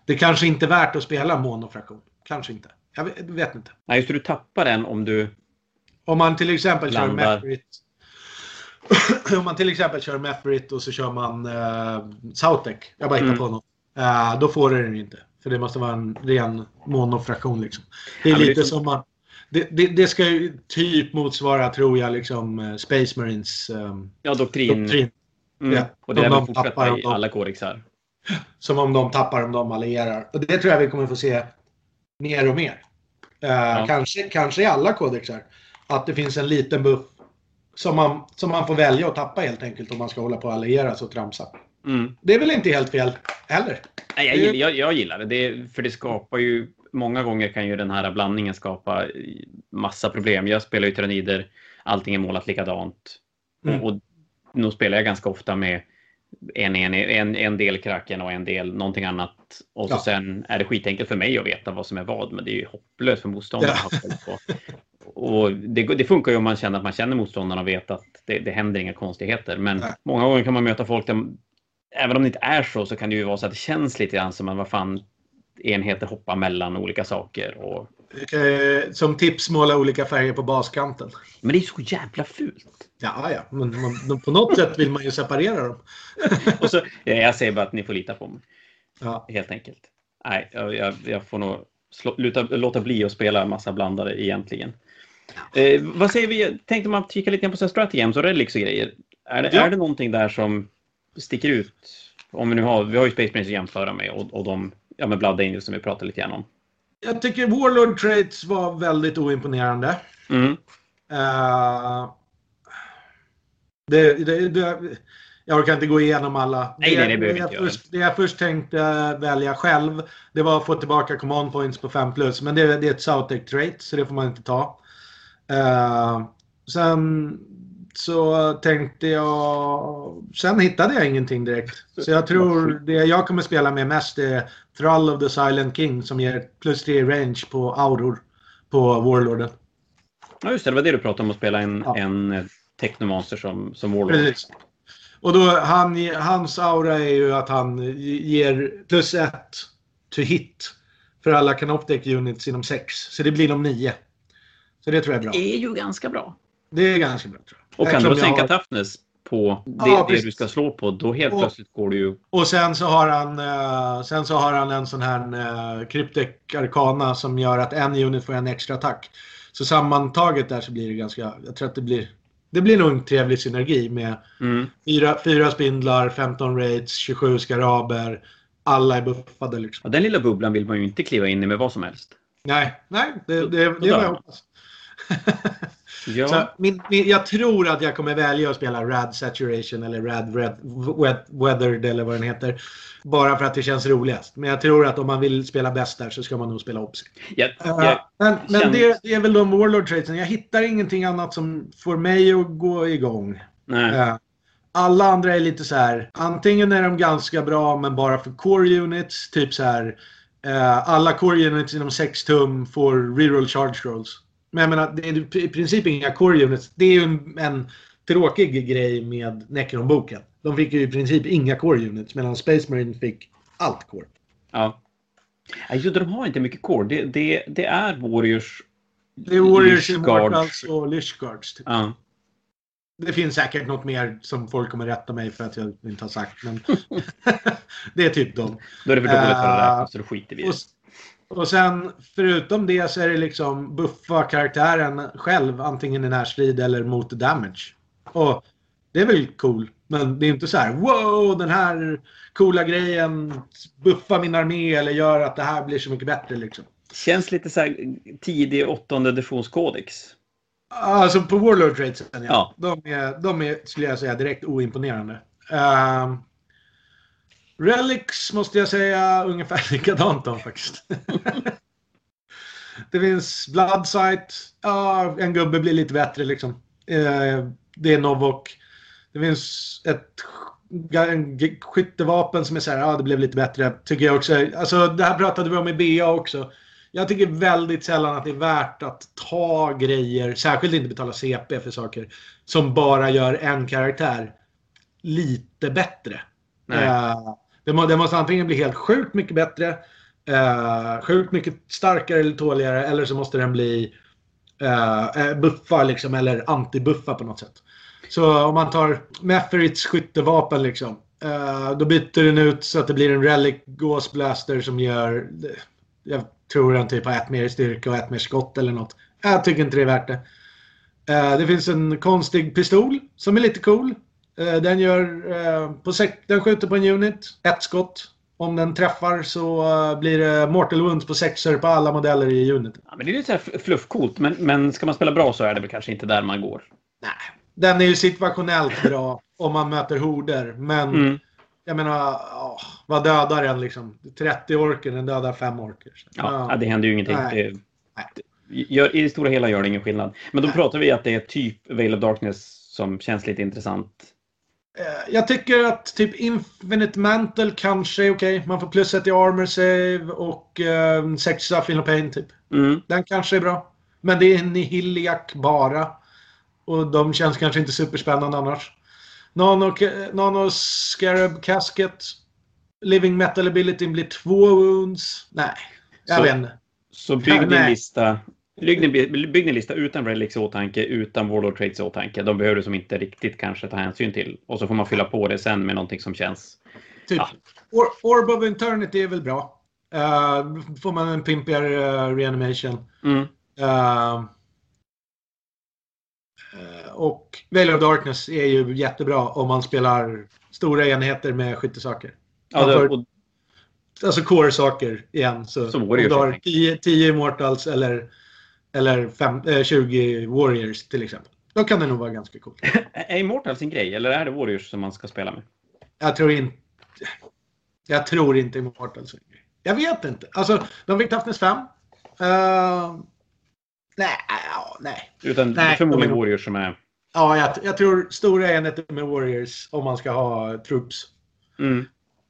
det kanske inte är värt att spela monofraktion. Kanske inte. Jag vet, vet inte. Nej, just det, du tappar den om du... Om man till exempel landar. kör Mephrit. Om man till exempel kör Mephrit och så kör man eh, Sautek. Jag bara hittar mm. på något. Eh, då får du den inte. För det måste vara en ren monofraktion liksom. Det är ja, lite det... som man... Det, det, det ska ju typ motsvara, tror jag, liksom Space Marines um, ja, doktrin. doktrin. Mm. Ja, och det är de fortsätta i alla kodexar. Som om de tappar, om de allierar. Och det tror jag vi kommer få se mer och mer. Uh, ja. kanske, kanske i alla kodexar. Att det finns en liten buff som man, som man får välja att tappa helt enkelt om man ska hålla på att alliera och tramsa. Mm. Det är väl inte helt fel heller. Nej, jag, gillar, jag, jag gillar det, det för det skapar ju många gånger kan ju den här blandningen skapa massa problem. Jag spelar ju tyrannider, allting är målat likadant. Mm. Och nu spelar jag ganska ofta med en, en, en, en del kraken och en del någonting annat. Och så ja. Sen är det skitenkelt för mig att veta vad som är vad, men det är ju hopplöst för motståndaren ja. Att hålla på. Och det, det funkar ju om man känner att man känner motståndarna och vet att det, det händer inga konstigheter. Men Nej. Många gånger kan man möta folk där, även om det inte är så, så kan det ju vara så att det känns lite grann som att vad fan, enheter hoppar mellan olika saker. Och... Som tips, måla olika färger på baskanten. Men det är så jävla fult. Ja, ja. Men man, på något sätt vill man ju separera dem. Och så, jag säger bara att ni får lita på mig. Ja. Helt enkelt. Nej, jag, jag får nog slå, luta, låta bli att spela en massa blandare egentligen. Ja. Eh, vad säger vi? Tänkte man kika lite på så här strategigames och relics och grejer. Är det, ja. Är det någonting där som sticker ut? Om vi nu har, vi har ju Space Marines att jämföra med och, och de ja, med Blood Angels som vi pratade lite grann om. Jag tycker Warlord Traits var väldigt oimponerande. Mm. Uh, det, det, det, jag kan inte gå igenom alla. Nej, det, nej, det, det, jag först, det jag först tänkte välja själv, det var att få tillbaka command points på fem plus. Men det, det är ett Southec Trait, så det får man inte ta. Uh, sen så tänkte jag... Sen hittade jag ingenting direkt. Så jag tror det jag kommer spela med mest är Thrall of the Silent King som ger plus tre range på auror på Warlorden. Ja just det, det var det du pratade om att spela en, ja. En Technomancer som, som Warlord. Precis. Och då, han, hans aura är ju att han ger plus ett to hit för alla Canoptech units inom sex. Så det blir de nio. Så det tror jag är bra. Det är ju ganska bra. Det är ganska bra tror jag. Och kan du sänka har... toughness på det, ja, det du ska slå på, då helt och, plötsligt går det ju... Och sen så har han, eh, sen så har han en sån här eh, Cryptek Arcana som gör att en unit får en extra attack. Så sammantaget där så blir det ganska... Jag tror att det blir... Det blir nog en trevlig synergi med mm. fyra, fyra spindlar, femton raids, tjugosju skaraber. Alla är buffade liksom. Och den lilla bubblan vill man ju inte kliva in i med vad som helst. Nej, nej. Det, det, det, det var jag hoppas. Ja. Så min, min, jag tror att jag kommer välja att spela Red Saturation eller Red, Red Wet, Weathered eller vad den heter. Bara för att det känns roligast. Men jag tror att om man vill spela bäst där så ska man nog spela Obsec. Yep. Uh, yep. Men, men känns... det, det är väl de Warlord Traitsen. Jag hittar ingenting annat som får mig att gå igång. Nej. Uh, alla andra är lite så här. Antingen är de ganska bra men bara för core units. Typ så här. Uh, alla core units inom sex tum får reroll charge rolls. Men jag menar, det är i princip inga core units. Det är ju en, en tråkig grej med Necron-boken. De fick ju i princip inga core units, medan Space Marine fick allt core. Ja. Alltså, de har inte mycket core. Det, det, det är Warriors... Det är Warriors, Immortals och Lychguards. Typ. Ja. Det finns säkert något mer som folk kommer rätta mig för att jag inte har sagt, men det är typ dem. Då är det för dåligt för det där, så då skiter vi i det. Och sen förutom det så är det liksom buffa karaktären själv antingen i närstrid eller mot damage. Och det är väl cool, men det är inte så här wow, den här coola grejen buffar min armé eller gör att det här blir så mycket bättre liksom. Känns lite så här tidig åttonde editions Codex. Alltså på Warlord Traitsen, ja. ja. De är, de är skulle jag säga direkt oimponerande. Uh, Relics måste jag säga ungefär likadant om faktiskt. Det finns Bloodsight. Ja, en gubbe blir lite bättre liksom. Eh, det är Novok. Det finns ett skyttevapen som är så här, ja det blev lite bättre tycker jag också. Alltså det här pratade vi om i B A också. Jag tycker väldigt sällan att det är värt att ta grejer, särskilt inte betala C P för saker som bara gör en karaktär lite bättre. Eh, det, må, det måste antingen bli helt sjukt mycket bättre, eh, sjukt mycket starkare eller tåligare, eller så måste den bli eh, buffa liksom, eller antibuffa på något sätt. Så om man tar Mephrit's skyttevapen liksom, eh, då byter den ut så att det blir en relic ghost blaster som gör, jag tror den typ har ett mer styrka och ett mer skott eller något. Jag tycker inte det är värt det. Eh, det finns en konstig pistol som är lite cool. Den, gör, eh, på sek- den skjuter på en unit, ett skott. Om den träffar så eh, blir det mortal wounds på sexer på alla modeller i uniten. Ja, men det är ju så här fluffcoolt, men, men ska man spela bra så är det väl kanske inte där man går. Nej, den är ju situationellt bra om man möter horder, men mm. jag menar, åh, vad dödar den liksom? trettio orker, den dödar fem orker. Så, ja, ja, det händer ju ingenting. Nej. Det, gör, i det stora hela gör det ingen skillnad. Men då nej. Pratar vi att det är typ Veil of Darkness som känns lite intressant. Jag tycker att typ Infinite Mantle kanske är okej. Okay. Man får plus ett i Armor Save och eh, sexa Feel No Pain typ. Mm. Den kanske är bra. Men det är Nihiliac bara. Och de känns kanske inte superspännande annars. Nano, Nano Scarab Casket. Living Metal Ability blir två wounds. Nej, jag så, vet inte. Så bygg din, lista, bygg, din, bygg din lista utan Relics åtanke, utan Warlord Traits åtanke. De behöver du som inte riktigt kanske ta hänsyn till. Och så får man fylla på det sen med någonting som känns... Typ. Ja. Or, Orb of Eternity är väl bra. Uh, får man en pimpigare uh, reanimation. Mm. Uh, och Veil of Darkness är ju jättebra om man spelar stora enheter med skyttesaker. Ja, det, och... Alltså core-saker igen. Så, så om du har tio Immortals eller, eller fem, eh, tjugo Warriors till exempel. Då kan det nog vara ganska coolt. Är Immortals en grej eller är det Warriors som man ska spela med? Jag tror inte Jag tror inte Immortals är en grej. Jag vet inte. Alltså, de fick Toughness fem. Uh, nej, ja, nej. Utan nej, förmodligen Warriors som är... Ja, jag, jag tror stora enheter med Warriors om man ska ha troops. Mm.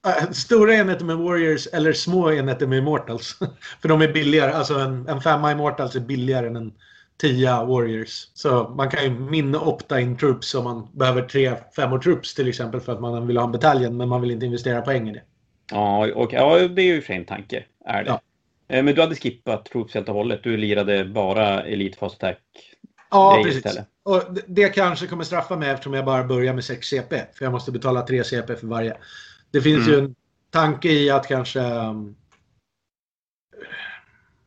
Uh, stora enheter med Warriors eller små enheter med Immortals. För de är billigare. Alltså en, en femma Immortals är billigare än en tia Warriors. Så man kan ju minna opta in troops om man behöver tre femmor troops till exempel för att man vill ha en bataljon men man vill inte investera poäng i det. Ja, och, ja det är ju för en tanke. Är det? Ja. Men du hade skippat troops helt och hållet. Du lirade bara Elite Fast Attack. Ja, precis. Istället. Och det kanske kommer straffa mig eftersom jag bara börjar med sex C P. För jag måste betala tre C P för varje. Det finns mm. ju en tanke i att kanske um,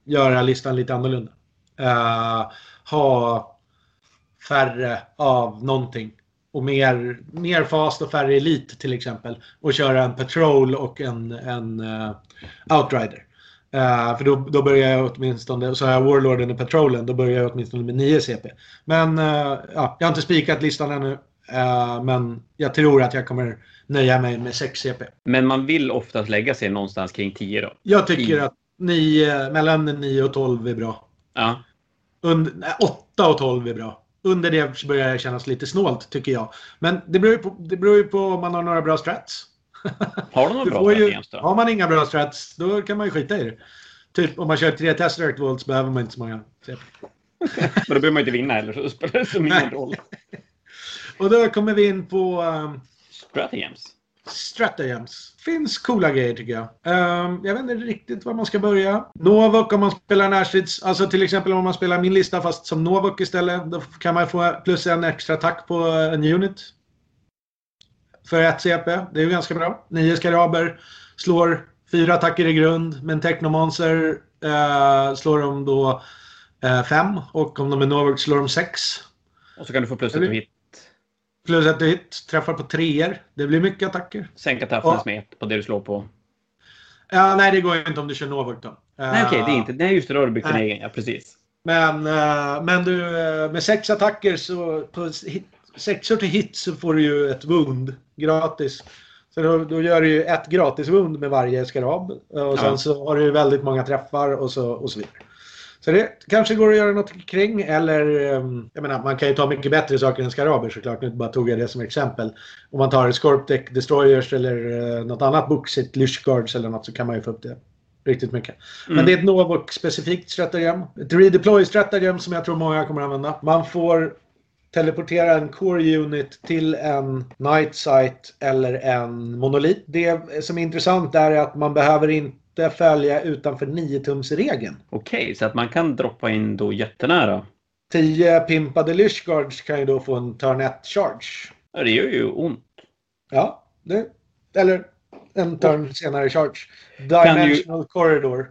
göra listan lite annorlunda. Uh, ha färre av någonting. Och mer, mer fast och färre elit till exempel. Och köra en patrol och en, en uh, outrider. Uh, för då, då börjar jag åtminstone, så har jag Warlorden och Patrolen, då börjar jag åtminstone med nio C P. Men uh, ja, jag har inte spikat listan ännu, uh, men jag tror att jag kommer nöja mig med sex C P. Men man vill oftast lägga sig någonstans kring tio då? Jag tycker tio. Att nio, mellan nio och tolv är bra. Ja. Und, nej, åtta och tolv är bra. Under det börjar jag kännas lite snålt tycker jag. Men det beror ju på, det beror ju på om man har några bra strats. Har de några bra strats då? Har man inga bra strats, då kan man ju skita i det. Typ om man kör tre Tesseract Vault så behöver man inte så många. Men då behöver man inte vinna heller, så spelar det som ingen roll. Och då kommer vi in på... Um, Stratagems. Stratagems. Finns coola grejer tycker jag. Um, jag vet inte riktigt var man ska börja. Novok om man spelar närstrids. Alltså till exempel om man spelar min lista fast som Novok istället. Då kan man få plus en extra attack på en unit. För ett C P, det är ju ganska bra. Nio skaraber slår fyra attacker i grund. Men Technomancer eh, slår de då eh, fem. Och om de är Novok slår de sex. Och så kan du få plus ett hit. Plus ett hit, träffar på treor. Det blir mycket attacker. Sänka taffens med ett på det du slår på. Eh, nej, det går inte om du kör Novok då. Eh, nej, okej, okay, det är inte. Det är just det, då har du byggt din egen. Ja, precis. Men, eh, men du, med sex attacker så... På hit, sexor till hit så får du ju ett wound gratis. Så då, då gör du ju ett gratis wound med varje skarab. Och sen ja. Så har du ju väldigt många träffar och så, och så vidare. Så det kanske går att göra något kring. Eller, jag menar, man kan ju ta mycket bättre saker än skaraber såklart. Nu bara tog jag det som exempel. Om man tar Cryptek, Destroyers eller något annat Brexit, Lychguards eller något så kan man ju få upp det riktigt mycket. Mm. Men det är ett Novok-specifikt stratagem. Ett redeploy-stratagem som jag tror många kommer att använda. Man får... teleportera en core unit till en night sight eller en monolith. Det som är intressant är att man behöver inte följa utanför nio-tums-regeln. Okej, så att man kan droppa in då jättenära. tio pimpade Lychguards kan ju då få en turn ett charge. Ja, det gör ju ont. Ja, det, eller en turn oh. senare charge. Dimensional you... corridor.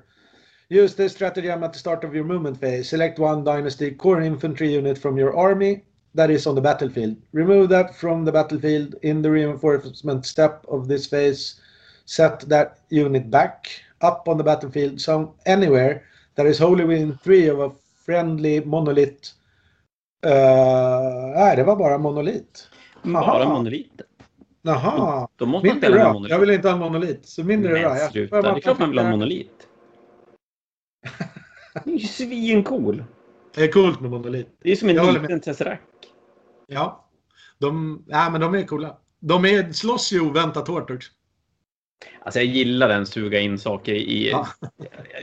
Use this stratagem at the start of your movement phase. Select one dynasty core infantry unit from your army. That is on the battlefield. Remove that from the battlefield in the reinforcement step of this phase. Set that unit back up on the battlefield some anywhere that is wholly within three of a friendly monolith. Uh, nej, det var bara monolith. Aha. Bara monolith. Jaha, då, då måste man spela med monolit. Jag vill inte ha monolit, så mindre rör. Men sluta, det är klart man vill ha monolit. Det är ju svincool. Det är coolt med monolit. Det är som en jag liten Tesseract. Ja, de, ja, men de är coola. De är, slåss ju oväntat hårt också. Alltså jag gillar den, suga in saker i... Ja.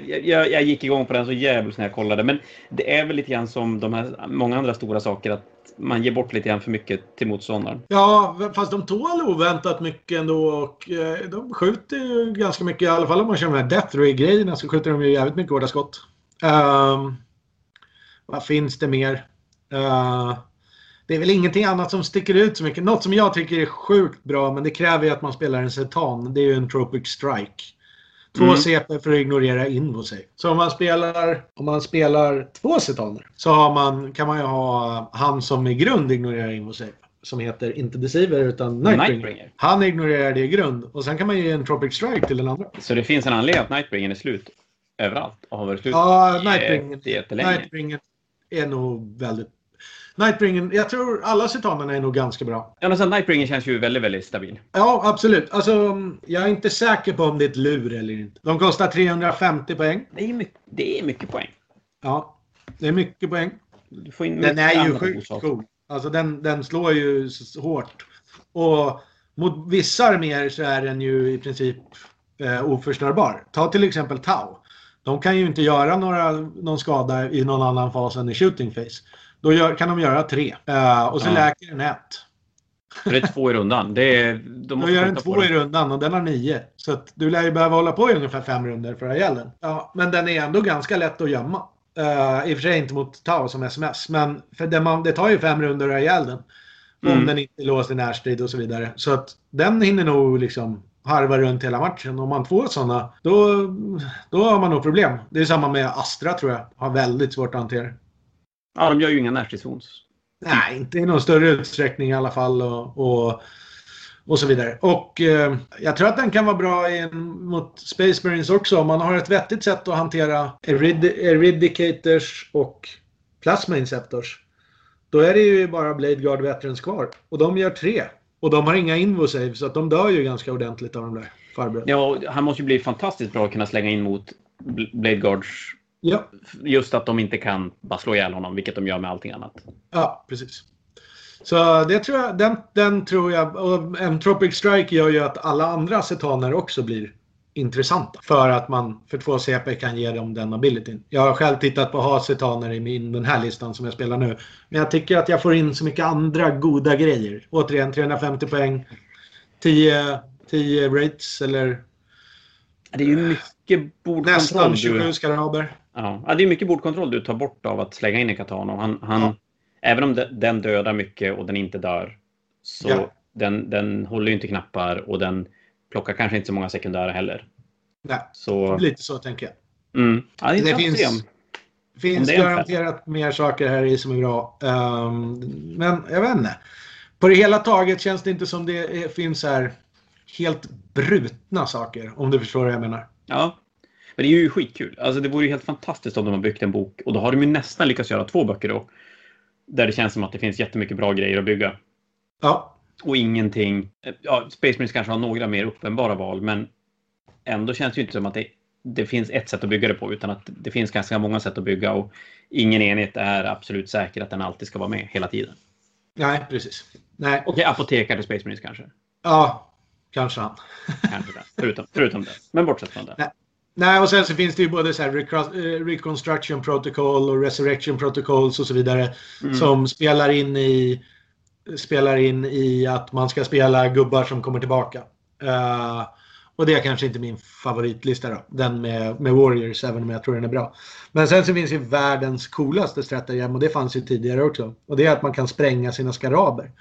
Jag, jag, jag gick igång på den så jävligt när jag kollade. Men det är väl lite grann som de här många andra stora saker, att man ger bort lite grann för mycket till motståndaren. Ja, fast de tål oväntat mycket ändå. Och eh, de skjuter ju ganska mycket. I alla fall om man kör med Death Ray-grejerna så skjuter de ju jävligt mycket hårda skott. Um, vad finns det mer? Uh, det är väl ingenting annat som sticker ut så mycket. Något som jag tycker är sjukt bra, men det kräver ju att man spelar en Citan. Det är ju en Tropic Strike. Två mm. C P för att ignorera Invosec. Så om man spelar, om man spelar två Citaner så har man, kan man ju ha han som i grund ignorerar Invosec. Som heter inte Deceiver utan Nightbringer. Nightbringer. Han ignorerar det i grund. Och sen kan man ge en Tropic Strike till den andra. Så det finns en anledning att Nightbringer är slut överallt. Och har varit slut ja, Nightbringer, jättelänge. Nightbringer är nog väldigt... Nightbringer, jag tror alla Citanerna är nog ganska bra. Ja, men sen Nightbringer känns ju väldigt, väldigt stabil. Ja, absolut. Alltså, jag är inte säker på om det är ett lur eller inte. De kostar trehundrafemtio poäng. Det är mycket, det är mycket poäng. Ja, det är mycket poäng. Du får in mycket. Den är ju sjukt cool. Alltså, den, den slår ju hårt. Och mot vissa arméer så är den ju i princip eh, oförstörbar. Ta till exempel Tau. De kan ju inte göra några, någon skada i någon annan fas än i shooting phase. Då gör, kan de göra tre. Uh, och så ja. läker den ett. För det är två i rundan. Det är, de måste då gör den två i rundan och den har nio. Så att du lär ju behöva hålla på i ungefär fem runder för att ha gällen. Ja, men den är ändå ganska lätt att gömma. Uh, I och för sig inte mot Tau som sms. Men för det, man, det tar ju fem runder att ha gällen. Om mm. den inte låst i närstrid och så vidare. Så att den hinner nog liksom... harva runt hela matchen. Om man får sådana, då, då har man nog problem. Det är samma med Astra, tror jag. Har väldigt svårt att hantera. Ja, de gör ju inga närstridsons. Nej, inte i någon större utsträckning i alla fall. Och, och, och så vidare. Och eh, jag tror att den kan vara bra in, mot Space Marines också. Om man har ett vettigt sätt att hantera erid- Eradicators och Plasma Inceptors. Då är det ju bara Blade Guard Veterans kvar. Och de gör tre. Och de har inga invo-save, så att de dör ju ganska ordentligt av de där farbröderna. Ja, han måste ju bli fantastiskt bra att kunna slänga in mot Blade Guards. Ja. Just att de inte kan bara slå ihjäl honom, vilket de gör med allting annat. Ja, precis. Så det tror jag, den, den tror jag, och en Tropic Strike gör ju att alla andra Citaner också blir intressanta. För att man för två C P kan ge dem den abilityn. Jag har själv tittat på att ha Citaner i min, den här listan som jag spelar nu. Men jag tycker att jag får in så mycket andra goda grejer. Återigen trehundrafemtio poäng, tio rates eller... Det är ju mycket bordkontroll. Nästan tjugosju skaraber. Ja. ja, det är mycket bordkontroll du tar bort av att slänga in i Katana. Han, han, ja. Även om den dödar mycket och den inte dör, så ja. den, den håller ju inte knappar och den... plockar kanske inte så många sekundärer heller. Nej, så... lite så tänker jag. Mm. Ja, det, det finns, finns det garanterat mer saker här i som är bra. Um, men jag vet inte. På det hela taget känns det inte som det är, finns här helt brutna saker. Om du förstår vad jag menar. Ja, men det är ju skitkul. Alltså det vore ju helt fantastiskt om de har byggt en bok. Och då har de ju nästan lyckats göra två böcker då. Där det känns som att det finns jättemycket bra grejer att bygga. Ja. Och ingenting, ja, Space Marines kanske har några mer uppenbara val, men ändå känns det ju inte som att det, det finns ett sätt att bygga det på, utan att det finns ganska många sätt att bygga och ingen enhet är absolut säker att den alltid ska vara med hela tiden. Nej, precis. Nej. Okej, apotekare till Space Marines kanske. Ja, kanske han. Kanske det, förutom, förutom det, men bortsett från det. Nej. Nej, och sen så finns det ju både så här Reconstruction Protocol och Resurrection Protocols och så vidare mm. som spelar in i spelar in i att man ska spela gubbar som kommer tillbaka. Uh, och det är kanske inte min favoritlista då. Den med, med Warriors, även om jag tror den är bra. Men sen så finns ju världens coolaste stratagem, och det fanns ju tidigare också. Och det är att man kan spränga sina skaraber.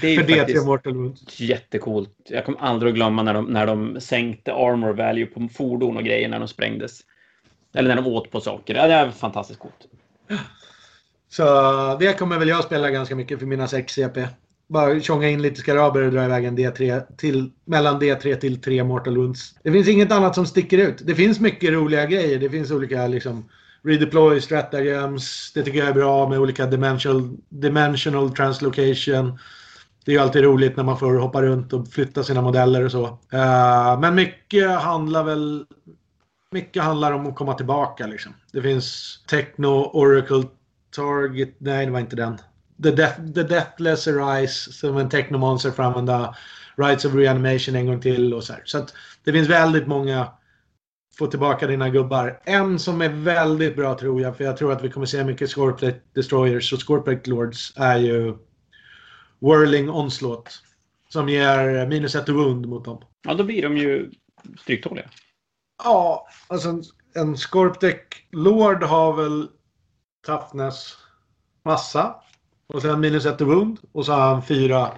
Det är ju för det till Immortal Wounds. Jättecoolt. Jag kommer aldrig att glömma när de, när de sänkte armor value på fordon och grejer när de sprängdes. Eller när de åt på saker. Ja, det är fantastiskt coolt. Så det kommer väl jag spela ganska mycket för mina sex C P. Bara tjonga in lite skaraber och dra iväg en D tre till, mellan D tre till tre Mortal Wounds. Det finns inget annat som sticker ut. Det finns mycket roliga grejer. Det finns olika liksom, redeploy stratagems. Det tycker jag är bra med olika dimensional, dimensional translocation. Det är ju alltid roligt när man får hoppa runt och flytta sina modeller och så. Uh, men mycket handlar väl... Mycket handlar om att komma tillbaka liksom. Det finns Techno, Oracle, Target... Nej, det var inte den. The, death, the Deathless Arise, som en Technomancer får använda. Rights of Reanimation en gång till och så här. Så att det finns väldigt många... Få tillbaka dina gubbar. En som är väldigt bra tror jag, för jag tror att vi kommer se mycket Scorplate Destroyers och Scorplate Lords, är ju Whirling Onslaught, som ger minus ett wound mot dem. Ja, då blir de ju stryktåliga. Ja, alltså en, en Scorptek Lord har väl toughness massa och sen minus ett wound och så har han fyra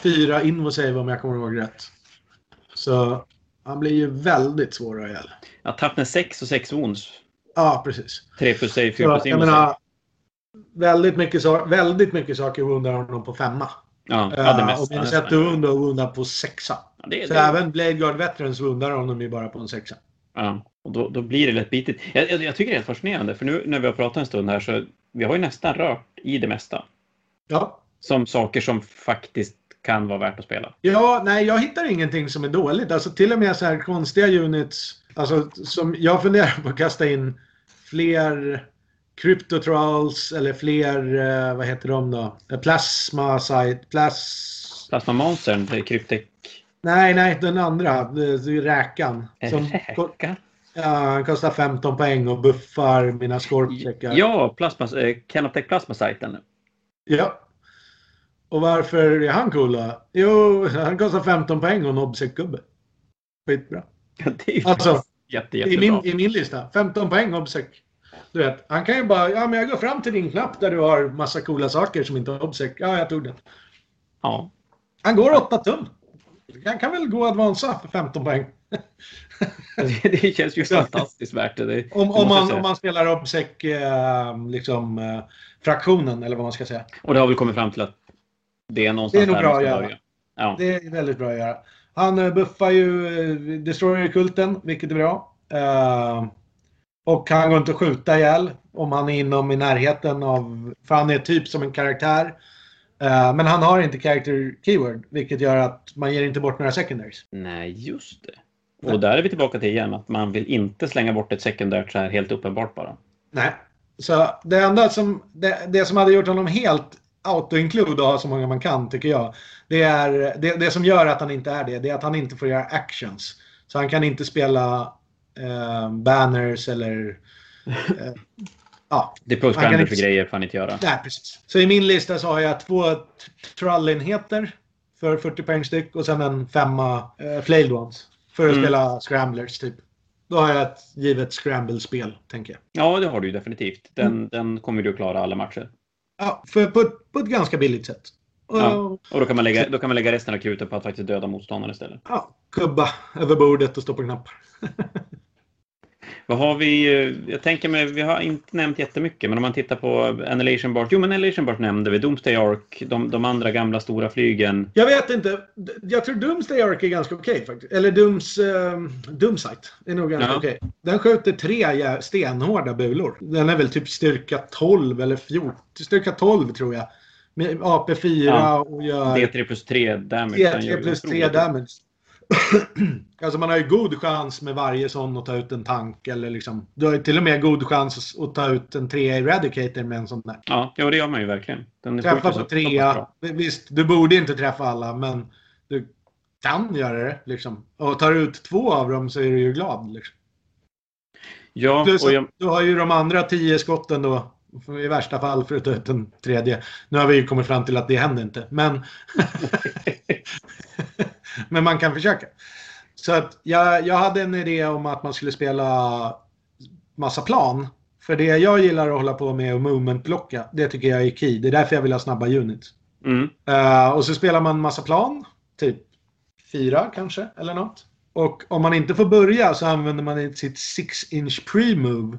fyra invosave om jag kommer ihåg rätt. Så han blir ju väldigt svår att ihjäl. Ja, toughness sex och sex wounds. Ja, precis. tre plus save, fyra plus invosave. Väldigt mycket, so- väldigt mycket saker woundar honom på femma. Ja, uh, ja det mesta. Och minus ett wound och woundar på sexa. Ja, det, så det. Även Blade Guard Veterans woundar honom ju bara på en sexa. Ja, och då, då blir det lätt bitigt. Jag, jag, jag tycker det är helt fascinerande. För nu när vi har pratat en stund här så vi har ju nästan rört i det mesta. Ja. Som saker som faktiskt kan vara värt att spela. Ja, nej, jag hittar ingenting som är dåligt. Alltså till och med så här konstiga units. Alltså som jag funderar på att kasta in fler... Crypto Trolls eller fler, vad heter de då? Plasma site, plas... Plasma Monster, Cryptek. Nej, nej, den andra, räkan. Som räkan? Ja, han kostar femton poäng och buffar mina skorptekar. Ja, plasma, Canoptek Plasma-sajten. Ja. Och varför är han cool då? Jo, han kostar femton poäng och en Obsec-gubbe. Skitbra. Ja, det är ju alltså, jätte, jättebra. I min, i min lista, femton poäng Obsec. Du vet, han kan ju bara, ja men jag går fram till din knapp där du har massa coola saker som inte har obsec. Ja, jag tog den. Ja. Han går åtta tum. Han kan väl gå avansa för femton poäng. Det känns ju fantastiskt värt det. Det om, om, man, om man spelar obsec eh, liksom eh, fraktionen eller vad man ska säga. Och det har väl kommit fram till att det är någonstans det är nog där bra man ska börja. Ja. Det är väldigt bra att göra. Han buffar ju eh, Destroyer-kulten, vilket är bra. Eh, Och han går inte att skjuta ihjäl om han är inom i närheten av... För han är typ som en karaktär. Uh, men han har inte character keyword. Vilket gör att man ger inte bort några secondaries. Nej, just det. Nej. Och där är vi tillbaka till igen. Att man vill inte slänga bort ett sekundärt så här helt uppenbart bara. Nej. Så det enda som... Det, det som hade gjort honom helt auto-include och ha så många man kan tycker jag. Det är... Det, det som gör att han inte är det. Det är att han inte får göra actions. Så han kan inte spela... Eh, banners eller eh, ja, det är banner inte... för grejer får han inte göra. Nej, precis. Så i min lista så har jag två trullenheter för fyrtio poäng styck och sen en femma eh, Flailed Ones för att mm. spela scramblers typ. Då har jag ett givet scramble-spel tänker jag. Ja, det har du ju definitivt. Den, mm. den kommer du att klara alla matcher. Ja, för, på, på ett ganska billigt sätt. Och, ja. och då, kan man lägga, då kan man lägga resten av kruten på att faktiskt döda motståndaren istället. Ja, kubba över bordet och stå på knappar. Vad har vi, jag tänker mig, vi har inte nämnt jättemycket, men om man tittar på Annihilation Barge, jo men Annihilation Barge nämnde vi, Doomsday Ark, de, de andra gamla stora flygen. Jag vet inte, jag tror Doomsday Ark är ganska okej okay, faktiskt, eller Dooms, um, Doomsight är nog ganska ja. okej. Okay. Den skjuter tre stenhårda bulor, den är väl typ styrka tolv eller fjorton, styrka tolv tror jag. Med A P fyra ja. och gör... D tre plus tre damage. D tre plus tre damage. Alltså man har ju god chans med varje sån att ta ut en tank eller liksom, du har ju till och med god chans att ta ut en trea Eradicator med en sån där. Ja, ja det gör man ju verkligen. Den träffa på trea, visst du borde inte träffa alla men du kan göra det liksom. Och tar du ut två av dem så är du ju glad liksom. Ja, plus, och jag... du har ju de andra tio skotten då i värsta fall för att ta ut en tredje. Nu har vi ju kommit fram till att det händer inte men men man kan försöka. Så att jag, jag hade en idé om att man skulle spela massa plan. För det jag gillar att hålla på med och movementblocka, det tycker jag är key. Det är därför jag vill ha snabba units. Mm. Uh, och så spelar man massa plan. Typ fyra kanske, eller något. Och om man inte får börja så använder man sitt six inch pre-move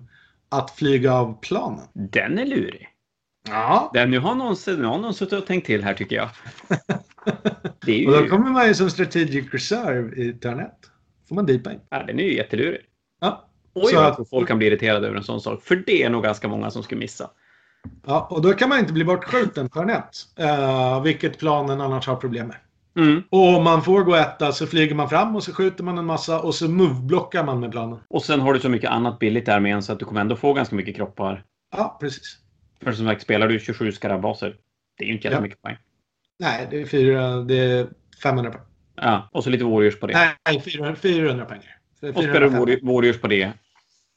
att flyga av planen. Den är lurig. Ja. Den, nu har någon, nu har någon suttit och tänkt till här tycker jag. Det är ju... Och då kommer man ju som strategic reserve i turn ett. Får man deepa in. Ja, den är ju jättelurig. Ja. Oj, så jag tror folk kan bli irriterade över en sån sak. För det är nog ganska många som skulle missa. Ja, och då kan man inte bli bortskjuten för nät, uh, vilket planen annars har problem med. Mm. Och man får gå etta, så flyger man fram och så skjuter man en massa och så moveblockar man med planen. Och sen har du så mycket annat billigt där med en, så att du kommer ändå få ganska mycket kroppar. Ja, precis. För som sagt, spelar du tjugosju skarabbaser, det är ju inte jättemycket poäng. Nej, det är, fyra, det är femhundra poäng. Ja, och så lite warriors på det. Nej, fyrahundra poäng. Och spelar du warriors på det.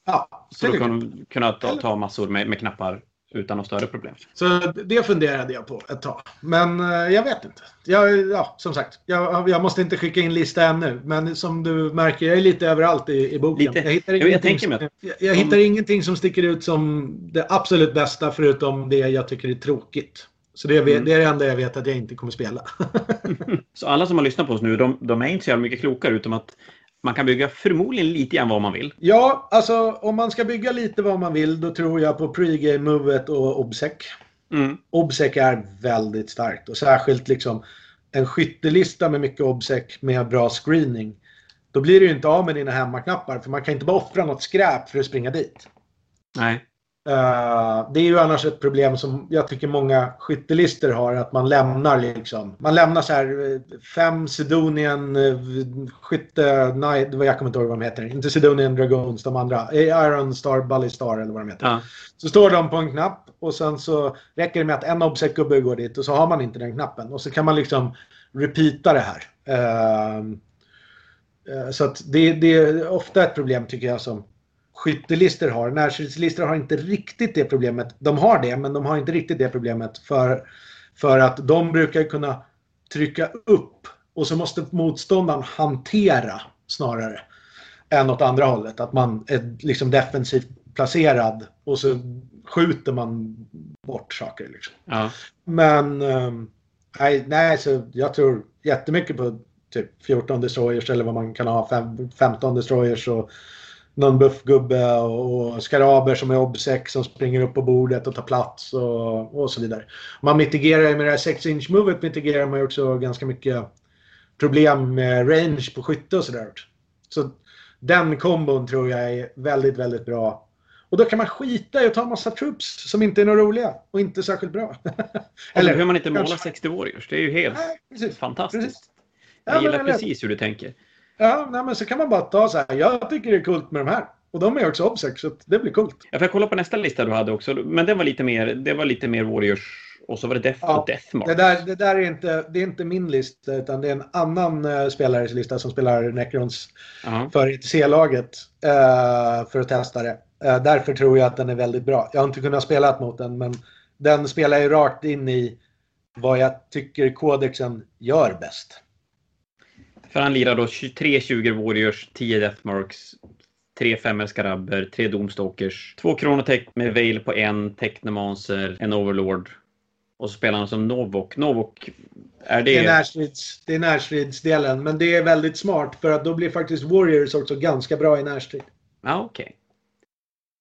Ja, så du kan kunna ta, ta massor med, med knappar utan något större problem. Så det funderade jag på ett tag. Men eh, jag vet inte. Jag, ja, som sagt, jag, jag måste inte skicka in lista ännu. Men som du märker, jag är lite överallt i, i boken. Lite. Jag hittar, jag ingenting, som, jag, jag hittar om... ingenting som sticker ut som det absolut bästa, förutom det jag tycker är tråkigt. Så det, mm. det är det enda jag vet att jag inte kommer spela. Så alla som har lyssnat på oss nu, de, de är inte så mycket klokare, utom att man kan bygga förmodligen lite grann vad man vill. Ja, alltså om man ska bygga lite vad man vill, då tror jag på pregame-movet och Obsec. Mm. Obsec är väldigt starkt. Och särskilt liksom en skyttelista med mycket Obsec med bra screening. Då blir det ju inte av med dina hemmaknappar. För man kan inte bara offra något skräp för att springa dit. Nej. Uh, det är ju annars ett problem som jag tycker många skyttelister har, att man lämnar liksom, man lämnar så här fem Sidonian skytte, nej jag kommer inte ihåg vad de heter, inte Sidonian Dragons, de andra Iron Star, Ballistar eller vad de heter, ja. Så står de på en knapp och sen så räcker det med att en obsec-gubbe går dit och så har man inte den knappen och så kan man liksom repeata det här. Uh, uh, så att det, det är ofta ett problem tycker jag som skyttelister har. Närskyddslister har inte riktigt det problemet. De har det, men de har inte riktigt det problemet för, för att de brukar kunna trycka upp och så måste motståndaren hantera snarare än åt andra hållet. Att man är liksom defensivt placerad och så skjuter man bort saker liksom. Ja. Men nej, nej, så jag tror jättemycket på typ fjorton destroyers eller vad man kan ha, fem, femton destroyers och någon buffgubbe och skaraber som är obsec som springer upp på bordet och tar plats och, och så vidare. Man mitigerar med det här sex inch movet mitigerar man ju också ganska mycket problem med range på skytte och sådär. Så den kombon tror jag är väldigt, väldigt bra. Och då kan man skita i att ta massa troops som inte är några roliga och inte särskilt bra. Eller hur man inte målar sextio warriors, det är ju helt Nej, precis. fantastiskt. Precis. Jag ja, gillar men, precis hur du tänker. Ja, nej, men så kan man bara ta så här, jag tycker det är coolt med de här. Och de är också obsec, så det blir coolt. Ja, för jag kollade på nästa lista du hade också, men den var lite mer, det var lite mer warriors och så var det death, ja, deathmark. Det där, det där är, inte, det är inte min lista utan det är en annan uh, spelares lista som spelar Necrons uh-huh. för C-laget uh, för att testa det. Uh, därför tror jag att den är väldigt bra. Jag har inte kunnat spela mot den, men den spelar ju rakt in i vad jag tycker kodexen gör bäst. För han lirar då tre tjugo warriors, tio deathmarks, tre femmer skarabber, tre domstalkers, två kronotech med veil på en, technomancer, en overlord. Och så spelar han som Novok. Novok, är det... Det är närstridsdelen, men det är väldigt smart för att då blir faktiskt warriors också ganska bra i närstrid. Ja, ah, okej. Okay.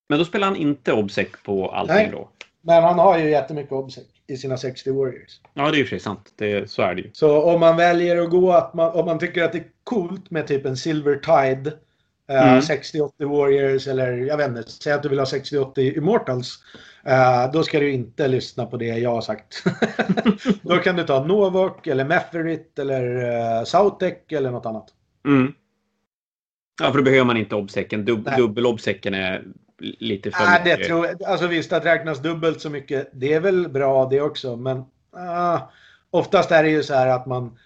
Men då spelar han inte obsec på allting. Nej, då? Men han har ju jättemycket obsec i sina sextio warriors. Ja, det är ju precis sant. Det, så är det ju. Så om man väljer att gå, att man, om man tycker att det är coolt med typ en Silver Tide, mm. eh, sextio åttio warriors eller jag vet inte, säg att du vill ha sextio åttio Immortals, eh, då ska du inte lyssna på det jag har sagt. Då kan du ta Novok eller Mephrit eller eh, Sautec eller något annat. Mm. Ja, för då behöver man inte obsäcken. Dub- Dubbel-obsäcken är... lite för ah, det tror jag, alltså visst att räknas dubbelt så mycket, det är väl bra det också, men uh, oftast är det ju så här att man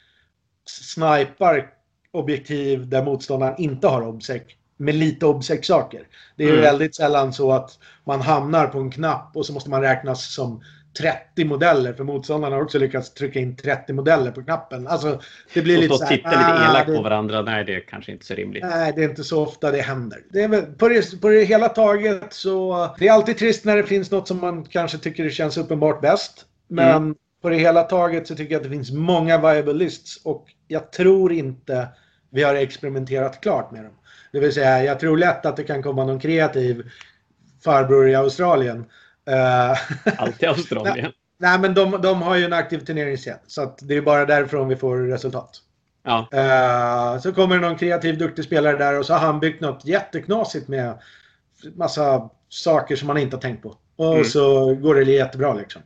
snipar objektiv där motståndaren inte har obsec med lite obsec saker. Det är mm. ju väldigt sällan så att man hamnar på en knapp och så måste man räknas som trettio modeller, för motståndarna har också lyckats trycka in trettio modeller på knappen. Alltså, det blir och lite så här, titta lite elakt det, på varandra. Nej, det är kanske inte så rimligt. Nej, det är inte så ofta det händer. Det är väl, på, det, på det hela taget så... Det är alltid trist när det finns något som man kanske tycker det känns uppenbart bäst. Men mm. på det hela taget så tycker jag att det finns många viable lists. Och jag tror inte vi har experimenterat klart med dem. Det vill säga, jag tror lätt att det kan komma någon kreativ farbror i Australien. Alltid Australien. nej, nej men de, de har ju en aktiv turneringsscen, så att det är bara därifrån vi får resultat. Ja. uh, Så kommer någon kreativ duktig spelare där och så har han byggt något jätteknasigt med massa saker som man inte har tänkt på. Och mm. så går det jättebra liksom.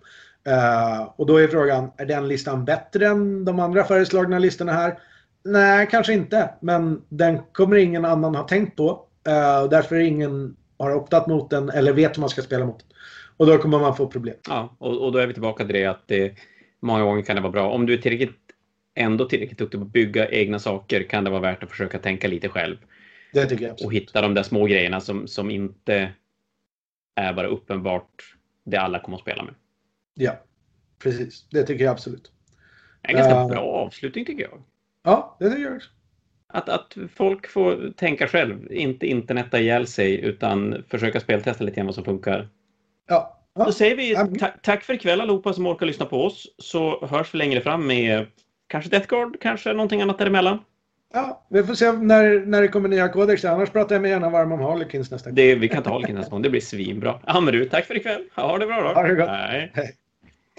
Uh, och då är frågan, är den listan bättre än de andra föreslagna listorna här? Nej, kanske inte. Men den kommer ingen annan ha tänkt på. Uh, och därför är ingen har optat mot den eller vet hur man ska spela mot den. Och då kommer man få problem. Ja, och, och då är vi tillbaka till det att det, många gånger kan det vara bra. Om du är tillräckligt, ändå tillräckligt duktig på att bygga egna saker kan det vara värt att försöka tänka lite själv. Det tycker jag absolut. Och hitta de där små grejerna som, som inte är bara uppenbart det alla kommer att spela med. Ja, precis. Det tycker jag absolut. En ganska uh, bra avslutning tycker jag. Ja, det tycker jag också. Att, att folk får tänka själv. Inte interneta ihjäl sig utan försöka speltesta lite grann vad som funkar. Ja. ja. Då säger vi ta- tack för ikväll allihopa som orkar lyssna på oss. Så hörs vi längre fram med kanske Death Guard, kanske någonting annat däremellan. Ja, vi får se när, när det kommer nya Codex. Annars pratar jag med gärna varm om Harlequins nästa gång. Det, vi kan ta Harlequins nästa gång, det blir svinbra. Hammeru, tack för ikväll. Ha det bra då. Ha det gott. Nej. Hej.